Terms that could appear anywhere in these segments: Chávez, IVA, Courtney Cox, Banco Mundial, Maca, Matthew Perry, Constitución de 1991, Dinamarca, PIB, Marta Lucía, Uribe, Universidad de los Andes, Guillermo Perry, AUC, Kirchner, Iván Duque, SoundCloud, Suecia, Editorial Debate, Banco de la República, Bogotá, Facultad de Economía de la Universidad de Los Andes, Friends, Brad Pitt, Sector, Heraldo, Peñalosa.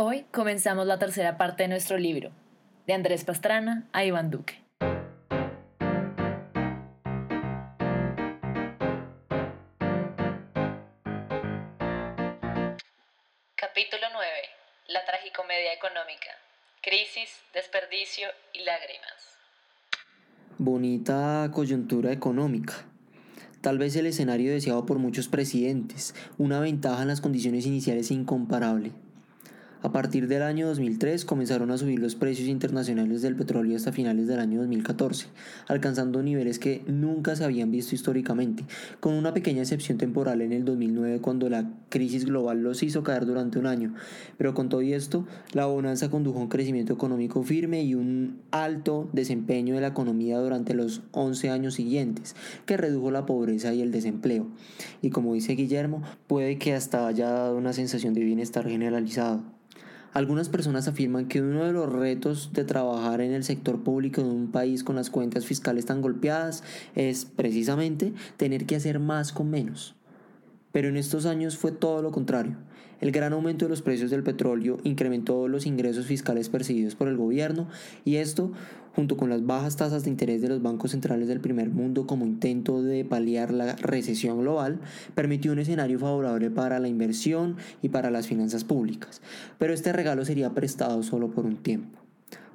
Hoy comenzamos la tercera parte de nuestro libro, de Andrés Pastrana a Iván Duque. Capítulo 9. La tragicomedia económica. Crisis, desperdicio y lágrimas. Bonita coyuntura económica. Tal vez el escenario deseado por muchos presidentes, una ventaja en las condiciones iniciales incomparable. A partir del año 2003 comenzaron a subir los precios internacionales del petróleo hasta finales del año 2014, alcanzando niveles que nunca se habían visto históricamente, con una pequeña excepción temporal en el 2009 cuando la crisis global los hizo caer durante un año. Pero con todo esto, la bonanza condujo a un crecimiento económico firme y un alto desempeño de la economía durante los 11 años siguientes, que redujo la pobreza y el desempleo. Y como dice Guillermo, puede que hasta haya dado una sensación de bienestar generalizado. Algunas personas afirman que uno de los retos de trabajar en el sector público de un país con las cuentas fiscales tan golpeadas es precisamente tener que hacer más con menos. Pero en estos años fue todo lo contrario. El gran aumento de los precios del petróleo incrementó los ingresos fiscales percibidos por el gobierno y esto, junto con las bajas tasas de interés de los bancos centrales del primer mundo como intento de paliar la recesión global, permitió un escenario favorable para la inversión y para las finanzas públicas. Pero este regalo sería prestado solo por un tiempo.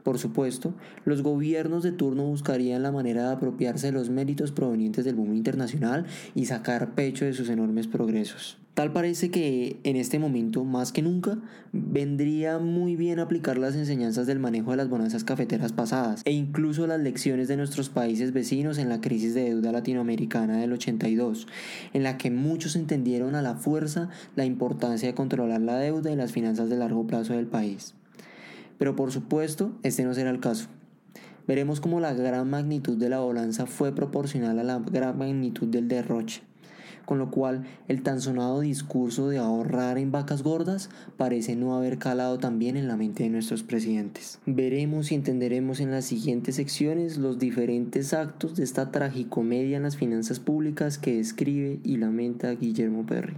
Por supuesto, los gobiernos de turno buscarían la manera de apropiarse de los méritos provenientes del boom internacional y sacar pecho de sus enormes progresos. Tal parece que en este momento, más que nunca, vendría muy bien aplicar las enseñanzas del manejo de las bonanzas cafeteras pasadas e incluso las lecciones de nuestros países vecinos en la crisis de deuda latinoamericana del 82, en la que muchos entendieron a la fuerza la importancia de controlar la deuda y las finanzas de largo plazo del país. Pero por supuesto, este no será el caso. Veremos cómo la gran magnitud de la bonanza fue proporcional a la gran magnitud del derroche, con lo cual el tan sonado discurso de ahorrar en vacas gordas parece no haber calado tan bien en la mente de nuestros presidentes. Veremos y entenderemos en las siguientes secciones los diferentes actos de esta tragicomedia en las finanzas públicas que escribe y lamenta Guillermo Perry.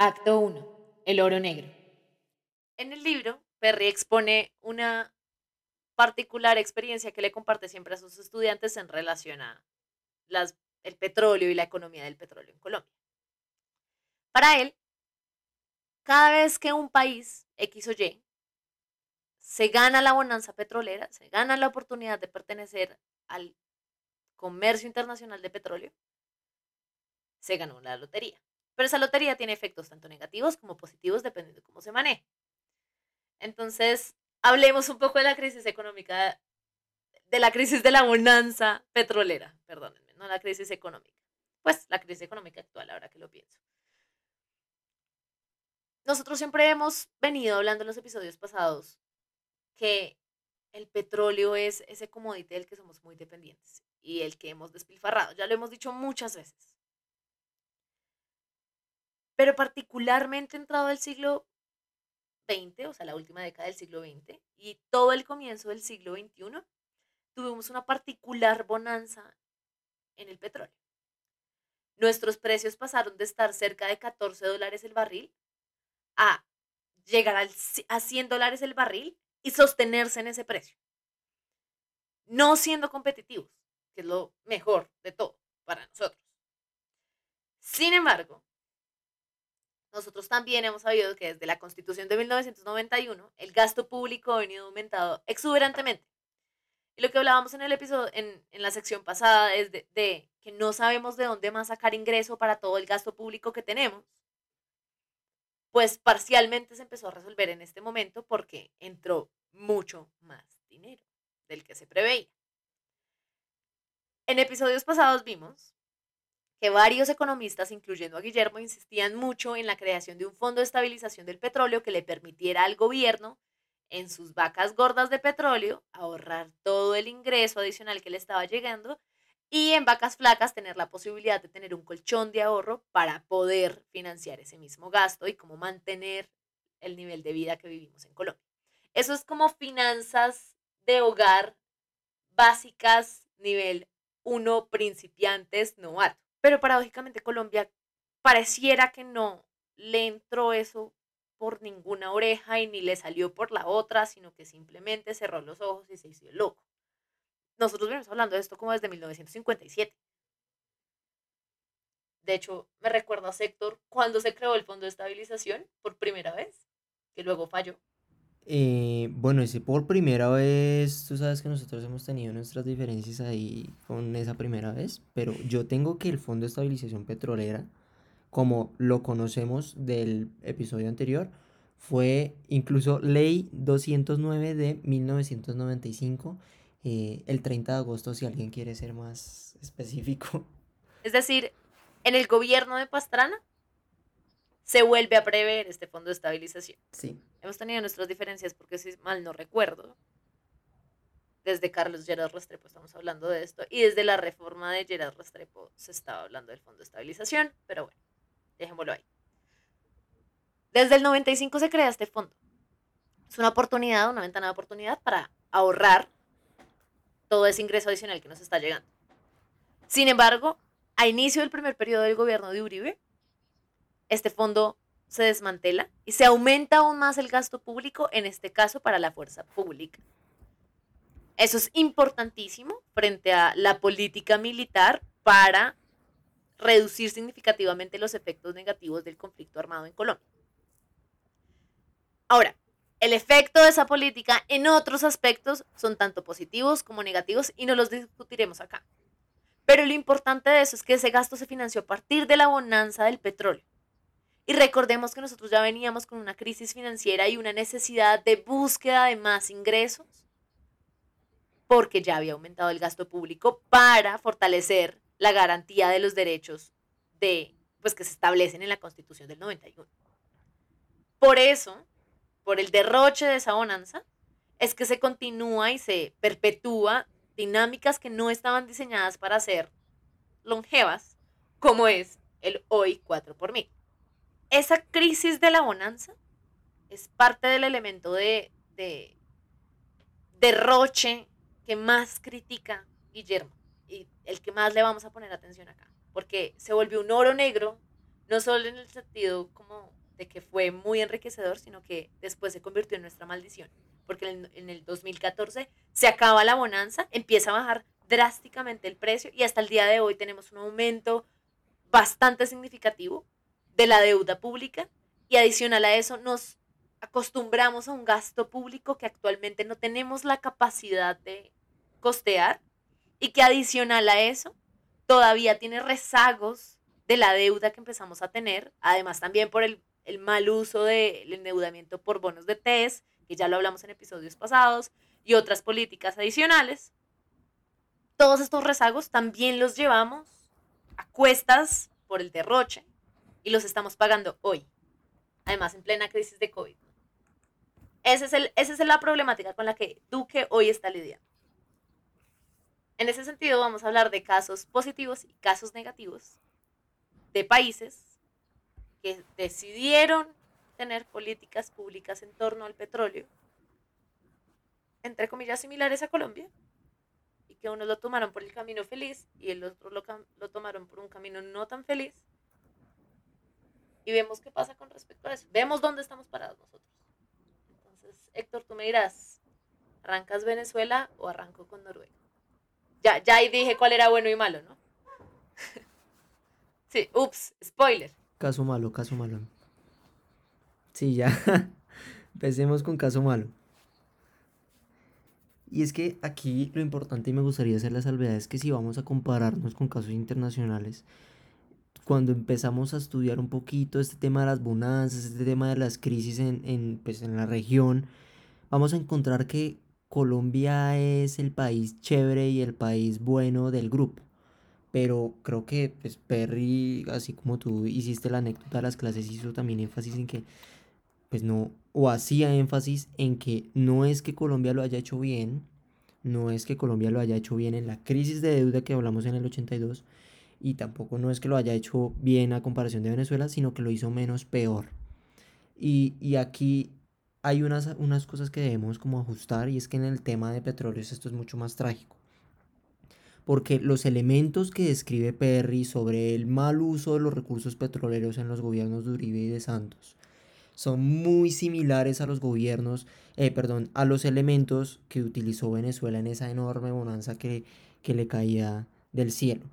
Acto 1. El oro negro. En el libro, Perry expone una particular experiencia que le comparte siempre a sus estudiantes en relación a el petróleo y la economía del petróleo en Colombia. Para él, cada vez que un país, X o Y, se gana la bonanza petrolera, se gana la oportunidad de pertenecer al comercio internacional de petróleo, se ganó la lotería. Pero esa lotería tiene efectos tanto negativos como positivos dependiendo de cómo se maneje. Entonces, hablemos un poco de la crisis económica, de la crisis de la bonanza petrolera, perdónenme, no la crisis económica. Pues la crisis económica actual, ahora que lo pienso. Nosotros siempre hemos venido hablando en los episodios pasados que el petróleo es ese commodity del que somos muy dependientes y el que hemos despilfarrado. Ya lo hemos dicho muchas veces. Pero particularmente entrado el siglo XX, o sea, la última década del siglo XX, y todo el comienzo del siglo XXI, tuvimos una particular bonanza en el petróleo. Nuestros precios pasaron de estar cerca de $14 el barril a llegar a $100 el barril y sostenerse en ese precio. No siendo competitivos, que es lo mejor de todo para nosotros. Sin embargo, nosotros también hemos sabido que desde la Constitución de 1991 el gasto público ha venido aumentado exuberantemente. Y lo que hablábamos en el episodio, en la sección pasada es de que no sabemos de dónde más sacar ingreso para todo el gasto público que tenemos, pues parcialmente se empezó a resolver en este momento porque entró mucho más dinero del que se preveía. En episodios pasados vimos que varios economistas, incluyendo a Guillermo, insistían mucho en la creación de un fondo de estabilización del petróleo que le permitiera al gobierno, en sus vacas gordas de petróleo, ahorrar todo el ingreso adicional que le estaba llegando y en vacas flacas tener la posibilidad de tener un colchón de ahorro para poder financiar ese mismo gasto y como mantener el nivel de vida que vivimos en Colombia. Eso es como finanzas de hogar básicas nivel uno principiantes, novato. Pero paradójicamente Colombia pareciera que no le entró eso por ninguna oreja y ni le salió por la otra, sino que simplemente cerró los ojos y se hizo loco. Nosotros venimos hablando de esto como desde 1957. De hecho, me recuerda a Sector cuando se creó el Fondo de Estabilización por primera vez, que luego falló. Bueno, ese por primera vez, tú sabes que nosotros hemos tenido nuestras diferencias ahí con esa primera vez, pero yo tengo que el Fondo de Estabilización Petrolera, como lo conocemos del episodio anterior, fue incluso Ley 209 de 1995, el 30 de agosto, si alguien quiere ser más específico. Es decir, en el gobierno de Pastrana se vuelve a prever este Fondo de Estabilización. Sí. Hemos tenido nuestras diferencias porque, si mal no recuerdo, desde Carlos Giraldo Restrepo estamos hablando de esto, y desde la reforma de Yera Restrepo se estaba hablando del Fondo de Estabilización, pero bueno, dejémoslo ahí. Desde el 95 se crea este fondo. Es una oportunidad, una ventana de oportunidad para ahorrar todo ese ingreso adicional que nos está llegando. Sin embargo, a inicio del primer periodo del gobierno de Uribe, este fondo se desmantela y se aumenta aún más el gasto público, en este caso para la fuerza pública. Eso es importantísimo frente a la política militar para reducir significativamente los efectos negativos del conflicto armado en Colombia. Ahora, el efecto de esa política en otros aspectos son tanto positivos como negativos y no los discutiremos acá. Pero lo importante de eso es que ese gasto se financió a partir de la bonanza del petróleo. Y recordemos que nosotros ya veníamos con una crisis financiera y una necesidad de búsqueda de más ingresos porque ya había aumentado el gasto público para fortalecer la garantía de los derechos que se establecen en la Constitución del 91. Por eso, por el derroche de esa bonanza, es que se continúa y se perpetúa dinámicas que no estaban diseñadas para ser longevas, como es el hoy 4x1000. Esa crisis de la bonanza es parte del elemento de derroche que más critica Guillermo y el que más le vamos a poner atención acá, porque se volvió un oro negro, no solo en el sentido como de que fue muy enriquecedor, sino que después se convirtió en nuestra maldición, porque en el 2014 se acaba la bonanza, empieza a bajar drásticamente el precio y hasta el día de hoy tenemos un aumento bastante significativo de la deuda pública, y adicional a eso nos acostumbramos a un gasto público que actualmente no tenemos la capacidad de costear, y que adicional a eso todavía tiene rezagos de la deuda que empezamos a tener, además también por el mal uso del endeudamiento por bonos de TES, que ya lo hablamos en episodios pasados, y otras políticas adicionales. Todos estos rezagos también los llevamos a cuestas por el derroche, y los estamos pagando hoy, además en plena crisis de COVID. Esa es la problemática con la que Duque hoy está lidiando. En ese sentido, vamos a hablar de casos positivos y casos negativos de países que decidieron tener políticas públicas en torno al petróleo, entre comillas, similares a Colombia, y que unos lo tomaron por el camino feliz y el otro lo tomaron por un camino no tan feliz. Y vemos qué pasa con respecto a eso. Vemos dónde estamos parados nosotros. Entonces, Héctor, tú me dirás, ¿arrancas Venezuela o arranco con Noruega? Ya ahí dije cuál era bueno y malo, ¿no? Sí, ups, spoiler. Caso malo. Sí, ya. Empecemos con caso malo. Y es que aquí lo importante, y me gustaría hacer la salvedad, es que si vamos a compararnos con casos internacionales, cuando empezamos a estudiar un poquito este tema de las bonanzas, este tema de las crisis en la región, vamos a encontrar que Colombia es el país chévere y el país bueno del grupo. Pero creo que Perry, así como tú hiciste la anécdota de las clases, hizo también énfasis en que, hacía énfasis en que no es que Colombia lo haya hecho bien, no es que Colombia lo haya hecho bien en la crisis de deuda que hablamos en el 82, y tampoco no es que lo haya hecho bien a comparación de Venezuela, sino que lo hizo menos peor. Y aquí hay unas cosas que debemos como ajustar, y es que en el tema de petróleos esto es mucho más trágico. porque los elementos que describe Perry sobre el mal uso de los recursos petroleros en los gobiernos de Uribe y de Santos son muy similares a los elementos que utilizó Venezuela en esa enorme bonanza que le caía del cielo.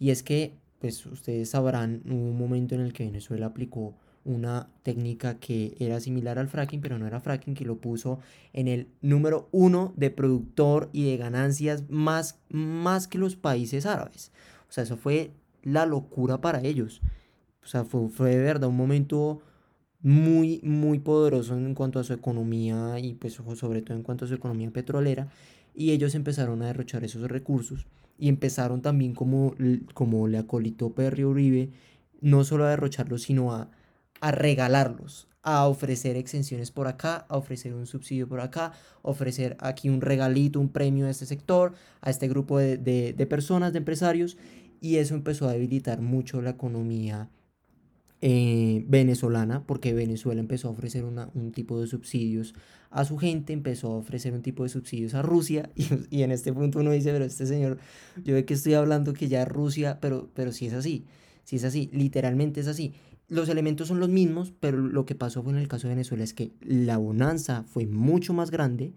Y es que, pues ustedes sabrán, hubo un momento en el que Venezuela aplicó una técnica que era similar al fracking, pero no era fracking, que lo puso en el número 1 de productor y de ganancias más que los países árabes. O sea, eso fue la locura para ellos. O sea, fue de verdad un momento muy, muy poderoso en cuanto a su economía y pues sobre todo en cuanto a su economía petrolera. Y ellos empezaron a derrochar esos recursos y empezaron también como le acolitó Perry Uribe, no solo a derrocharlos, sino a regalarlos, a ofrecer exenciones por acá, a ofrecer un subsidio por acá, ofrecer aquí un regalito, un premio a este sector, a este grupo de personas, de empresarios, y eso empezó a debilitar mucho la economía venezolana, porque Venezuela empezó a ofrecer un tipo de subsidios a su gente, empezó a ofrecer un tipo de subsidios a Rusia, y en este punto uno dice, pero este señor, yo de qué estoy hablando, que ya Rusia, pero sí es así, literalmente es así. Los elementos son los mismos, pero lo que pasó fue en el caso de Venezuela es que la bonanza fue mucho más grande,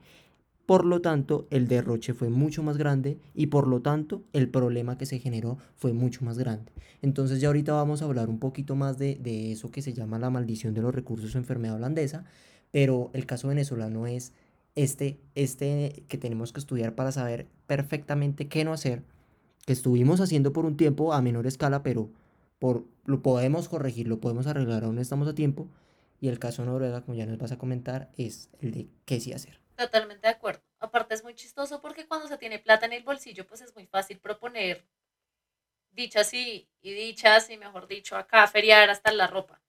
por lo tanto el derroche fue mucho más grande y por lo tanto el problema que se generó fue mucho más grande. Entonces ya ahorita vamos a hablar un poquito más de eso que se llama la maldición de los recursos o enfermedad holandesa, pero el caso venezolano es este que tenemos que estudiar para saber perfectamente qué no hacer, que estuvimos haciendo por un tiempo a menor escala, pero lo podemos corregir, lo podemos arreglar, aún estamos a tiempo. Y el caso Noruega, como ya nos vas a comentar, es el de qué sí hacer. Totalmente de acuerdo. Aparte es muy chistoso porque cuando se tiene plata en el bolsillo, pues es muy fácil proponer dichas y dichas, y mejor dicho, acá feriar hasta la ropa.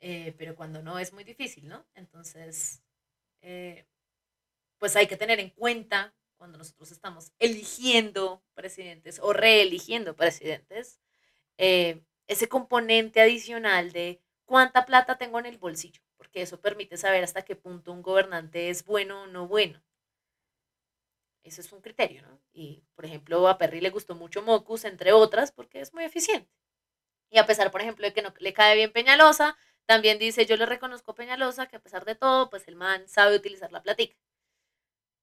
Pero cuando no, es muy difícil, ¿no? Entonces, pues hay que tener en cuenta cuando nosotros estamos eligiendo presidentes o reeligiendo presidentes, ese componente adicional de cuánta plata tengo en el bolsillo, porque eso permite saber hasta qué punto un gobernante es bueno o no bueno. Eso es un criterio, ¿no? Y, por ejemplo, a Perry le gustó mucho Mocus, entre otras, porque es muy eficiente. Y a pesar, por ejemplo, de que no le cae bien Peñalosa, también dice, yo le reconozco a Peñalosa que a pesar de todo, pues el man sabe utilizar la platica.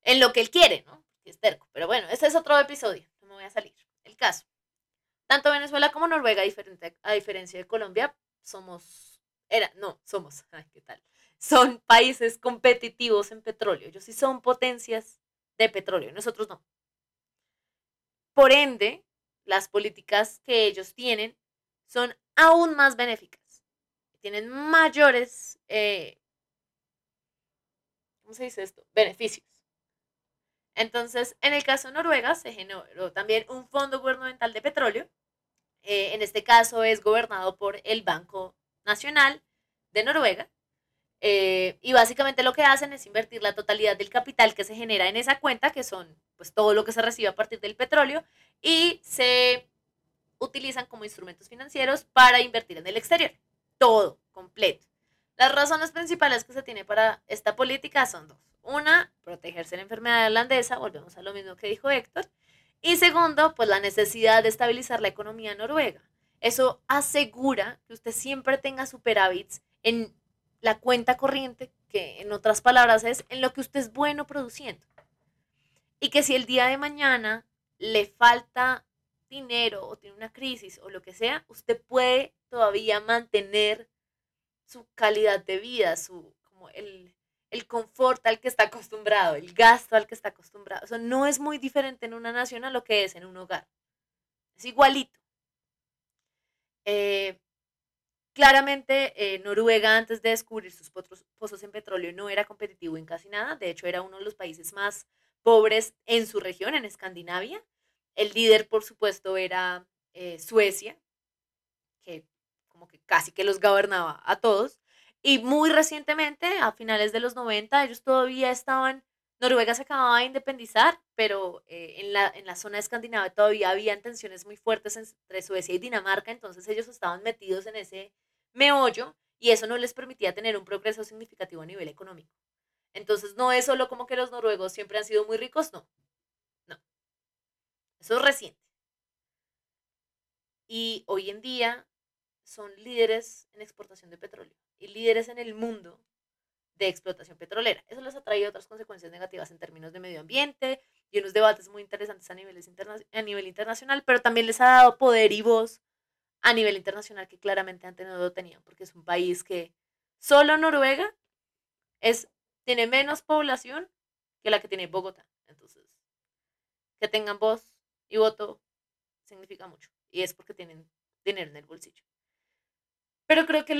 En lo que él quiere, ¿no? Que es terco. Pero bueno, ese es otro episodio, no me voy a salir. El caso. Tanto Venezuela como Noruega, a diferencia de Colombia, son países competitivos en petróleo. Ellos sí son potencias de petróleo, nosotros no. Por ende, las políticas que ellos tienen son aún más benéficas. Tienen mayores, beneficios. Entonces, en el caso de Noruega se generó también un fondo gubernamental de petróleo. En este caso es gobernado por el Banco Nacional de Noruega. Y básicamente lo que hacen es invertir la totalidad del capital que se genera en esa cuenta, que son pues todo lo que se recibe a partir del petróleo, y se utilizan como instrumentos financieros para invertir en el exterior. Todo, completo. Las razones principales que se tiene para esta política son dos. Una, protegerse de la enfermedad holandesa, volvemos a lo mismo que dijo Héctor. Y segundo, pues la necesidad de estabilizar la economía noruega. Eso asegura que usted siempre tenga superávits en la cuenta corriente, que en otras palabras es en lo que usted es bueno produciendo. Y que si el día de mañana le falta dinero o tiene una crisis o lo que sea, usted puede todavía mantener su calidad de vida, el confort al que está acostumbrado, el gasto al que está acostumbrado. Eso no es muy diferente en una nación a lo que es en un hogar. Es igualito. Claramente, Noruega, antes de descubrir sus pozos en petróleo, no era competitivo en casi nada. De hecho, era uno de los países más pobres en su región, en Escandinavia. El líder, por supuesto, era Suecia, que como que casi que los gobernaba a todos. Y muy recientemente, a finales de los 90, ellos todavía estaban, Noruega se acababa de independizar, pero en la zona escandinava todavía habían tensiones muy fuertes entre Suecia y Dinamarca, entonces ellos estaban metidos en ese meollo y eso no les permitía tener un progreso significativo a nivel económico. Entonces no es solo como que los noruegos siempre han sido muy ricos, no. Eso es reciente. Y hoy en día son líderes en exportación de petróleo y líderes en el mundo de explotación petrolera. Eso les ha traído otras consecuencias negativas en términos de medio ambiente y unos debates muy interesantes a nivel internacional, pero también les ha dado poder y voz a nivel internacional que claramente antes no lo tenían, porque es un país que solo Noruega tiene menos población que la que tiene Bogotá. Entonces, que tengan voz y voto significa mucho, y es porque tienen dinero en el bolsillo. Pero creo que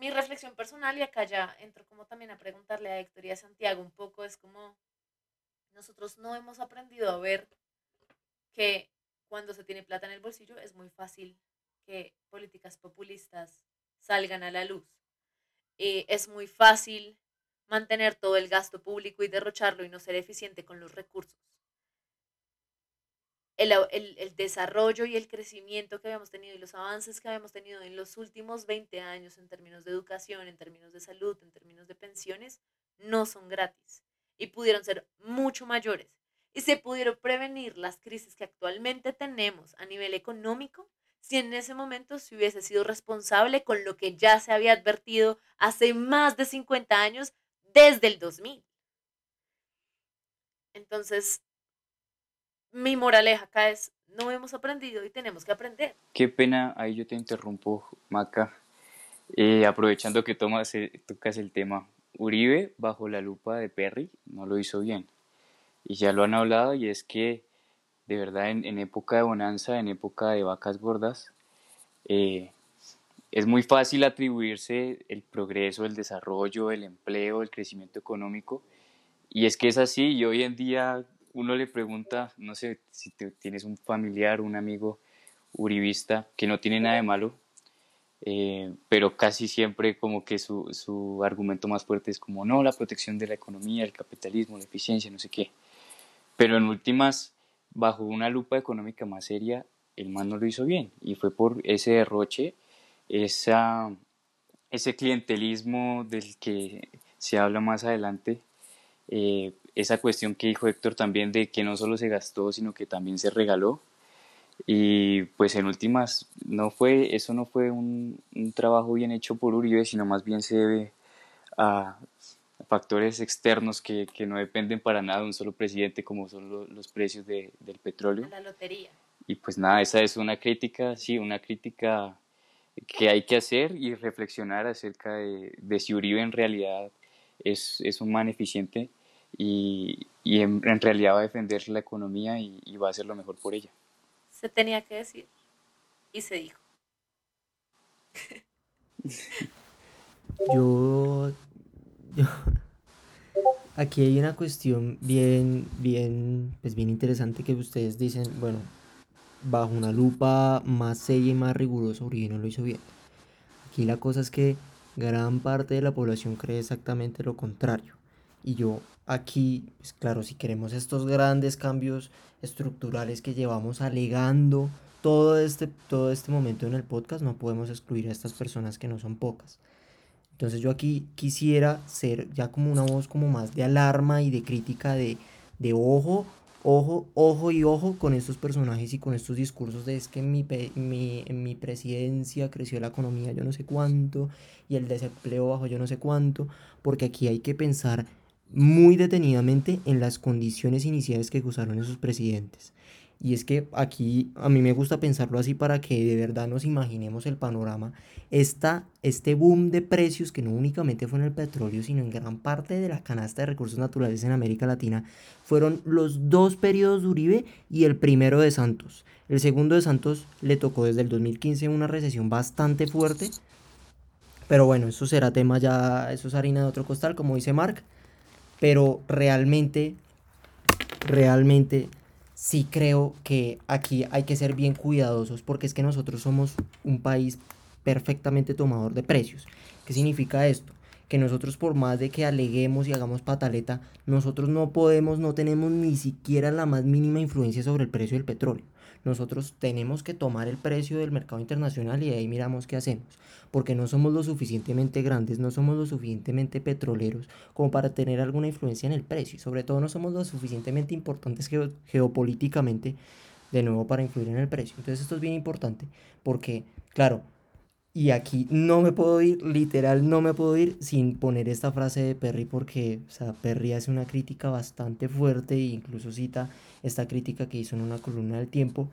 mi reflexión personal, y acá ya entro como también a preguntarle a Héctor y a Santiago un poco, es como nosotros no hemos aprendido a ver que cuando se tiene plata en el bolsillo es muy fácil que políticas populistas salgan a la luz. Es muy fácil mantener todo el gasto público y derrocharlo y no ser eficiente con los recursos. El desarrollo y el crecimiento que habíamos tenido y los avances que habíamos tenido en los últimos 20 años en términos de educación, en términos de salud, en términos de pensiones, no son gratis y pudieron ser mucho mayores. Y se pudieron prevenir las crisis que actualmente tenemos a nivel económico si en ese momento se hubiese sido responsable con lo que ya se había advertido hace más de 50 años, desde el 2000. Entonces, mi moraleja acá es, no hemos aprendido y tenemos que aprender. Qué pena, ahí yo te interrumpo, Maca. Aprovechando que tocas el tema, Uribe, bajo la lupa de Perry, no lo hizo bien. Y ya lo han hablado, y es que, de verdad, en época de bonanza, en época de vacas gordas, es muy fácil atribuirse el progreso, el desarrollo, el empleo, el crecimiento económico. Y es que es así, y hoy en día uno le pregunta, no sé, si tienes un familiar, un amigo uribista, que no tiene nada de malo, pero casi siempre como que su argumento más fuerte es como, no, la protección de la economía, el capitalismo, la eficiencia, no sé qué. Pero en últimas, bajo una lupa económica más seria, el man no lo hizo bien. Y fue por ese derroche, ese clientelismo del que se habla más adelante, esa cuestión que dijo Héctor también de que no solo se gastó sino que también se regaló, y pues en últimas no fue un trabajo bien hecho por Uribe, sino más bien se debe a factores externos que no dependen para nada de un solo presidente, como son los precios del petróleo, la lotería. Y pues nada, esa es una crítica que hay que hacer y reflexionar acerca de si Uribe en realidad es un man eficiente y en realidad va a defender la economía y va a hacer lo mejor por ella. Se tenía que decir y se dijo. Aquí hay una cuestión bien interesante que ustedes dicen, bueno, bajo una lupa más seria y más rigurosa, Uribe no lo hizo bien. Aquí la cosa es que gran parte de la población cree exactamente lo contrario. Y yo aquí, pues claro, si queremos estos grandes cambios estructurales que llevamos alegando todo este momento en el podcast, no podemos excluir a estas personas, que no son pocas. Entonces yo aquí quisiera ser ya como una voz como más de alarma y de crítica de ojo y ojo con estos personajes y con estos discursos de es que en mi presidencia creció la economía yo no sé cuánto y el desempleo bajo yo no sé cuánto, porque aquí hay que pensar muy detenidamente en las condiciones iniciales que usaron esos presidentes. Y es que aquí a mí me gusta pensarlo así para que de verdad nos imaginemos el panorama. Este boom de precios, que no únicamente fue en el petróleo, sino en gran parte de la canasta de recursos naturales en América Latina, fueron los dos periodos de Uribe y el primero de Santos. El segundo de Santos le tocó desde el 2015 una recesión bastante fuerte. Pero bueno, eso será tema ya, eso es harina de otro costal, como dice Mark. Pero realmente... sí creo que aquí hay que ser bien cuidadosos, porque es que nosotros somos un país perfectamente tomador de precios. ¿Qué significa esto? Que nosotros, por más de que aleguemos y hagamos pataleta, nosotros no tenemos ni siquiera la más mínima influencia sobre el precio del petróleo. Nosotros tenemos que tomar el precio del mercado internacional y de ahí miramos qué hacemos, porque no somos lo suficientemente grandes, no somos lo suficientemente petroleros como para tener alguna influencia en el precio, y sobre todo no somos lo suficientemente importantes geopolíticamente de nuevo para influir en el precio. Entonces esto es bien importante porque, claro, y aquí no me puedo ir, literal no me puedo ir sin poner esta frase de Perry porque, o sea, Perry hace una crítica bastante fuerte e incluso cita esta crítica que hizo en una columna del Tiempo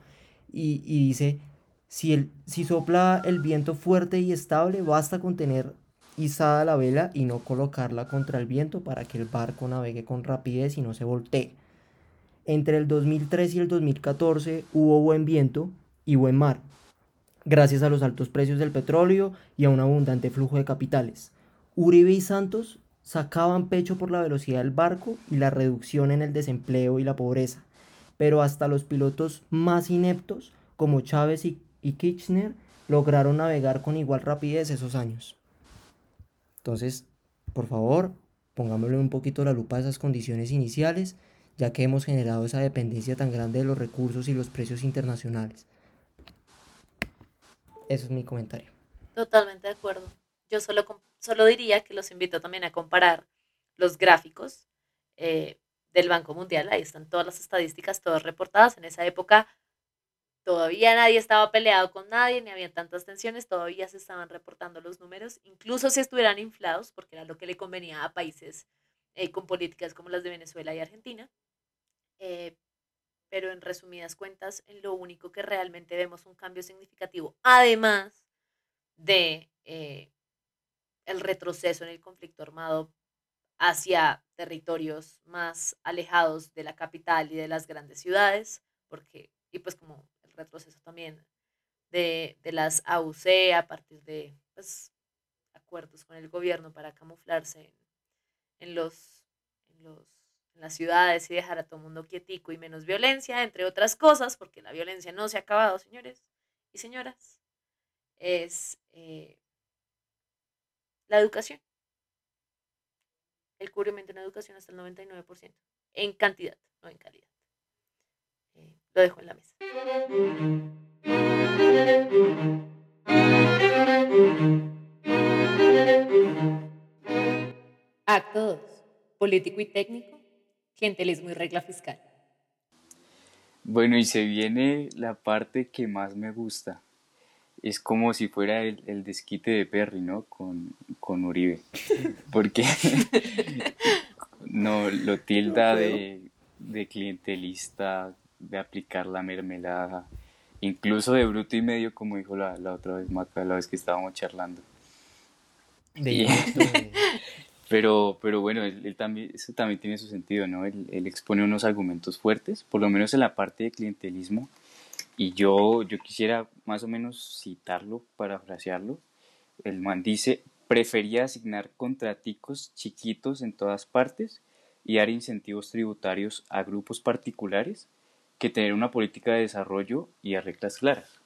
y dice, si sopla el viento fuerte y estable, basta con tener izada la vela y no colocarla contra el viento para que el barco navegue con rapidez y no se voltee. Entre el 2003 y el 2014 hubo buen viento y buen mar, gracias a los altos precios del petróleo y a un abundante flujo de capitales. Uribe y Santos sacaban pecho por la velocidad del barco y la reducción en el desempleo y la pobreza, pero hasta los pilotos más ineptos, como Chávez y Kirchner, lograron navegar con igual rapidez esos años. Entonces, por favor, pongámosle un poquito la lupa a esas condiciones iniciales, ya que hemos generado esa dependencia tan grande de los recursos y los precios internacionales. Eso es mi comentario. Totalmente de acuerdo. Yo solo diría que los invito también a comparar los gráficos del Banco Mundial. Ahí están todas las estadísticas, todas reportadas. En esa época todavía nadie estaba peleado con nadie, ni había tantas tensiones, todavía se estaban reportando los números, incluso si estuvieran inflados, porque era lo que le convenía a países con políticas como las de Venezuela y Argentina. Pero en resumidas cuentas, en lo único que realmente vemos un cambio significativo, además de el retroceso en el conflicto armado hacia territorios más alejados de la capital y de las grandes ciudades, y pues como el retroceso también de las AUC a partir de pues, acuerdos con el gobierno para camuflarse en las ciudades y dejar a todo el mundo quietico y menos violencia, entre otras cosas, porque la violencia no se ha acabado, señores y señoras, es la educación. El cubrimiento en educación hasta el 99%, en cantidad, no en calidad. Lo dejo en la mesa. Acto 2. Político y técnico. Clientelismo y regla fiscal. Bueno, y se viene la parte que más me gusta. Es como si fuera el desquite de Perry, ¿no? Con Uribe. Porque no lo tilda de clientelista, de aplicar la mermelada, incluso de bruto y medio, como dijo la otra vez Maca, la vez que estábamos charlando. Pero bueno, él también, eso también tiene su sentido, ¿no? Él expone unos argumentos fuertes, por lo menos en la parte de clientelismo, y yo quisiera más o menos citarlo, parafrasearlo. El man dice, prefería asignar contraticos chiquitos en todas partes y dar incentivos tributarios a grupos particulares que tener una política de desarrollo y a reglas claras.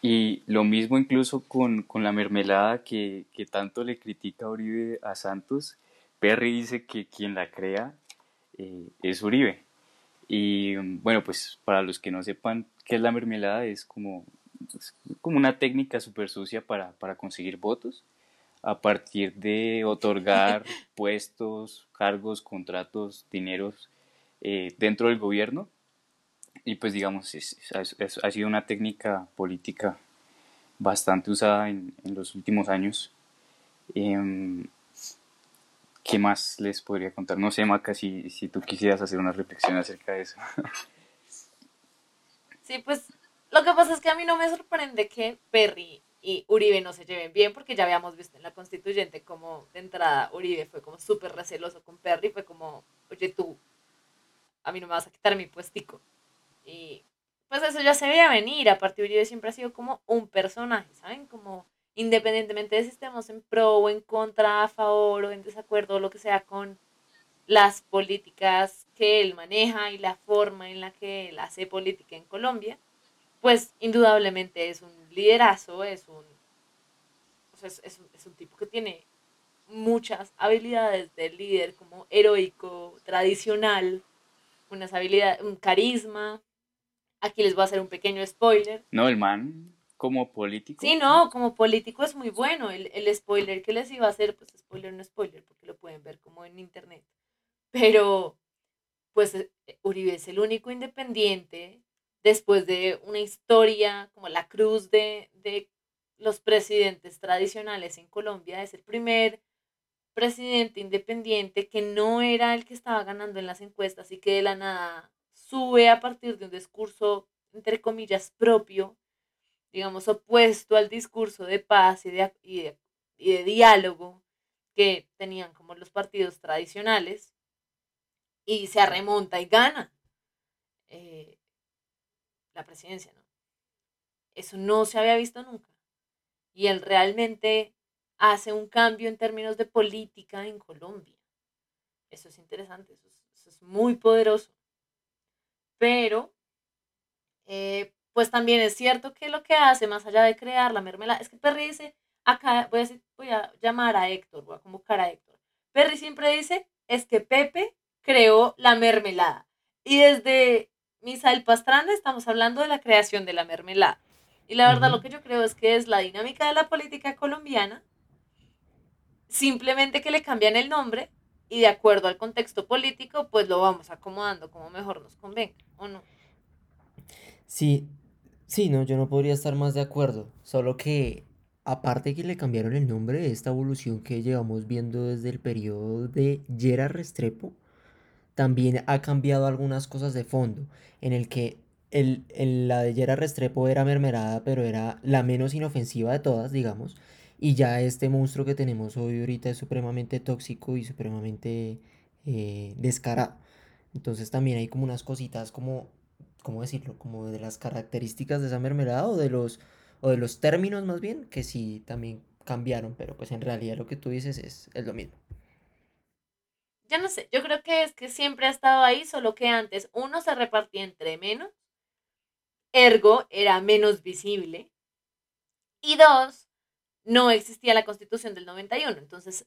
Y lo mismo incluso con la mermelada que tanto le critica Uribe a Santos. Perry dice que quien la crea es Uribe. Y bueno, pues para los que no sepan qué es la mermelada, es como una técnica súper sucia para conseguir votos a partir de otorgar puestos, cargos, contratos, dineros dentro del gobierno. Y pues digamos, ha sido una técnica política bastante usada en los últimos años. ¿Qué más les podría contar? No sé, Maca, si tú quisieras hacer una reflexión acerca de eso. Sí, pues lo que pasa es que a mí no me sorprende que Perry y Uribe no se lleven bien, porque ya habíamos visto en la Constituyente como de entrada Uribe fue como súper receloso con Perry, fue como, oye tú, a mí no me vas a quitar mi puestico. Y pues eso ya se veía venir. Aparte Uribe siempre ha sido como un personaje, ¿saben? Como independientemente de si estemos en pro o en contra, a favor o en desacuerdo o lo que sea con las políticas que él maneja y la forma en la que él hace política en Colombia, pues indudablemente es un liderazo, es un tipo que tiene muchas habilidades de líder, como heroico, tradicional, unas habilidades, un carisma. Aquí les voy a hacer un pequeño spoiler. No, el man como político. Sí, no, como político es muy bueno. El spoiler que les iba a hacer, pues spoiler no spoiler, porque lo pueden ver como en internet. Pero pues Uribe es el único independiente, después de una historia como la cruz de los presidentes tradicionales en Colombia, es el primer presidente independiente que no era el que estaba ganando en las encuestas y que de la nada sube a partir de un discurso, entre comillas, propio, digamos, opuesto al discurso de paz y de diálogo que tenían como los partidos tradicionales, y se remonta y gana la presidencia, ¿no? Eso no se había visto nunca. Y él realmente hace un cambio en términos de política en Colombia. Eso es interesante, eso es muy poderoso. Pero, pues también es cierto que lo que hace, más allá de crear la mermelada, es que Perry dice, acá voy a llamar a Héctor, voy a convocar a Héctor. Perry siempre dice, es que Pepe creó la mermelada. Y desde Misael Pastrana estamos hablando de la creación de la mermelada. Y la verdad, lo que yo creo es que es la dinámica de la política colombiana, simplemente que le cambian el nombre y de acuerdo al contexto político, pues lo vamos acomodando como mejor nos convenga, ¿o no? Sí, no, yo no podría estar más de acuerdo, solo que aparte que le cambiaron el nombre, esta evolución que llevamos viendo desde el periodo de Yera Restrepo, también ha cambiado algunas cosas de fondo, en el que la de Yera Restrepo era mermelada, pero era la menos inofensiva de todas, digamos, y ya este monstruo que tenemos hoy ahorita es supremamente tóxico y supremamente descarado. Entonces también hay como unas cositas como, ¿cómo decirlo? Como de las características de esa mermelada o de los términos más bien, que sí también cambiaron, pero pues en realidad lo que tú dices es lo mismo. Ya no sé, yo creo que es que siempre ha estado ahí, solo que antes uno se repartía entre menos, ergo, era menos visible. Y dos, no existía la Constitución del 91. Entonces,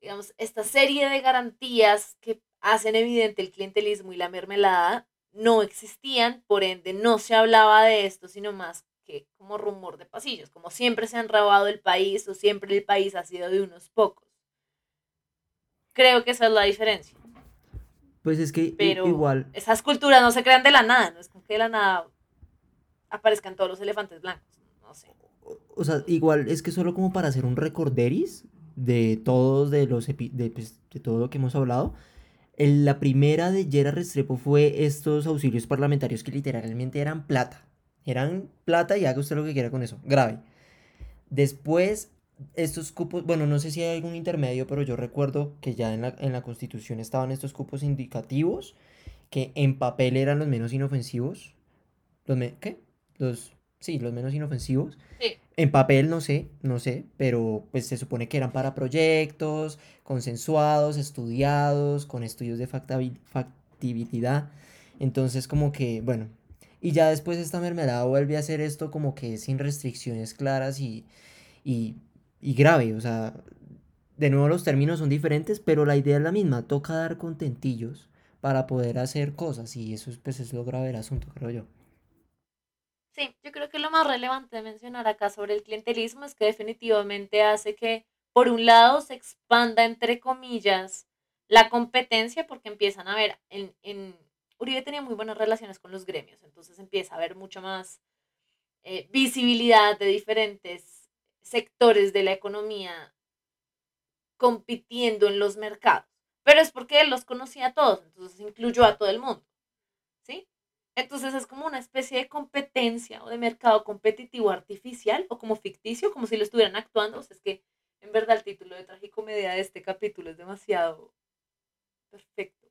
digamos, esta serie de garantías que hacen evidente el clientelismo y la mermelada no existían, por ende no se hablaba de esto, sino más que como rumor de pasillos, como siempre se han robado el país o siempre el país ha sido de unos pocos. Creo que esa es la diferencia. Pues es que pero igual esas culturas no se crean de la nada, no es como que de la nada aparezcan todos los elefantes blancos, no sé. O sea, igual es que solo como para hacer un recorderis de todos de todo lo que hemos hablado, la primera de Yera Restrepo fue estos auxilios parlamentarios que literalmente eran plata y haga usted lo que quiera con eso, grave. Después estos cupos, bueno, no sé si hay algún intermedio, pero yo recuerdo que ya en la Constitución estaban estos cupos indicativos, que en papel eran los menos inofensivos. Los menos inofensivos. Sí. En papel no sé, pero pues se supone que eran para proyectos, consensuados, estudiados, con estudios de factibilidad. Entonces como que, bueno, y ya después esta mermelada vuelve a hacer esto como que sin restricciones claras y grave, o sea, de nuevo los términos son diferentes, pero la idea es la misma, toca dar contentillos para poder hacer cosas, y eso pues, es lo grave del asunto, creo yo. Sí, yo creo que lo más relevante de mencionar acá sobre el clientelismo es que definitivamente hace que, por un lado, se expanda, entre comillas, la competencia, porque empiezan a ver, Uribe tenía muy buenas relaciones con los gremios, entonces empieza a haber mucho más visibilidad de diferentes sectores de la economía compitiendo en los mercados, pero es porque él los conocía a todos, entonces incluyó a todo el mundo, ¿sí? Entonces es como una especie de competencia o de mercado competitivo artificial o como ficticio, como si lo estuvieran actuando. O sea, es que en verdad el título de tragicomedia de este capítulo es demasiado perfecto,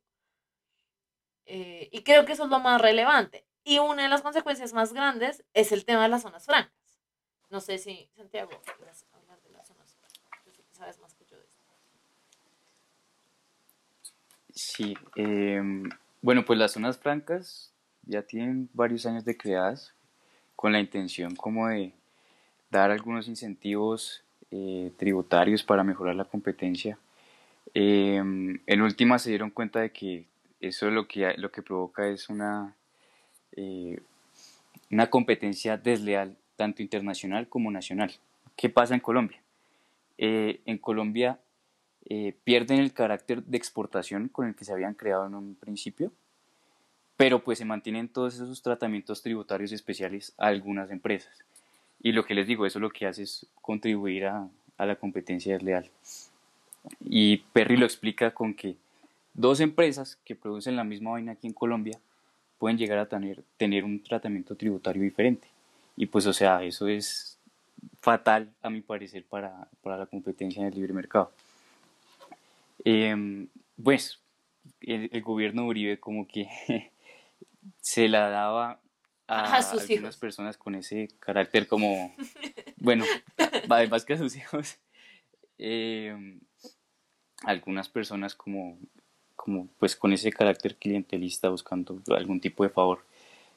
y creo que eso es lo más relevante, y una de las consecuencias más grandes es el tema de las zonas francas. No sé si, Santiago, quieres hablar de las zonas francas. Yo sé que sabes más que yo de esto. Sí, bueno, pues las zonas francas ya tienen varios años de creadas con la intención como de dar algunos incentivos tributarios para mejorar la competencia. En última se dieron cuenta de que eso lo que provoca es una competencia desleal, tanto internacional como nacional. ¿Qué pasa en Colombia? En Colombia pierden el carácter de exportación con el que se habían creado en un principio, pero pues se mantienen todos esos tratamientos tributarios especiales a algunas empresas. Y lo que les digo, eso lo que hace es contribuir a la competencia desleal. Y Perry lo explica con que dos empresas que producen la misma vaina aquí en Colombia pueden llegar a tener un tratamiento tributario diferente. Y pues, o sea, eso es fatal, a mi parecer, para la competencia en el libre mercado. Pues, el gobierno de Uribe como que se la daba a sus algunas hijos. Personas con ese carácter como, bueno, además que a sus hijos, algunas personas como pues con ese carácter clientelista buscando algún tipo de favor.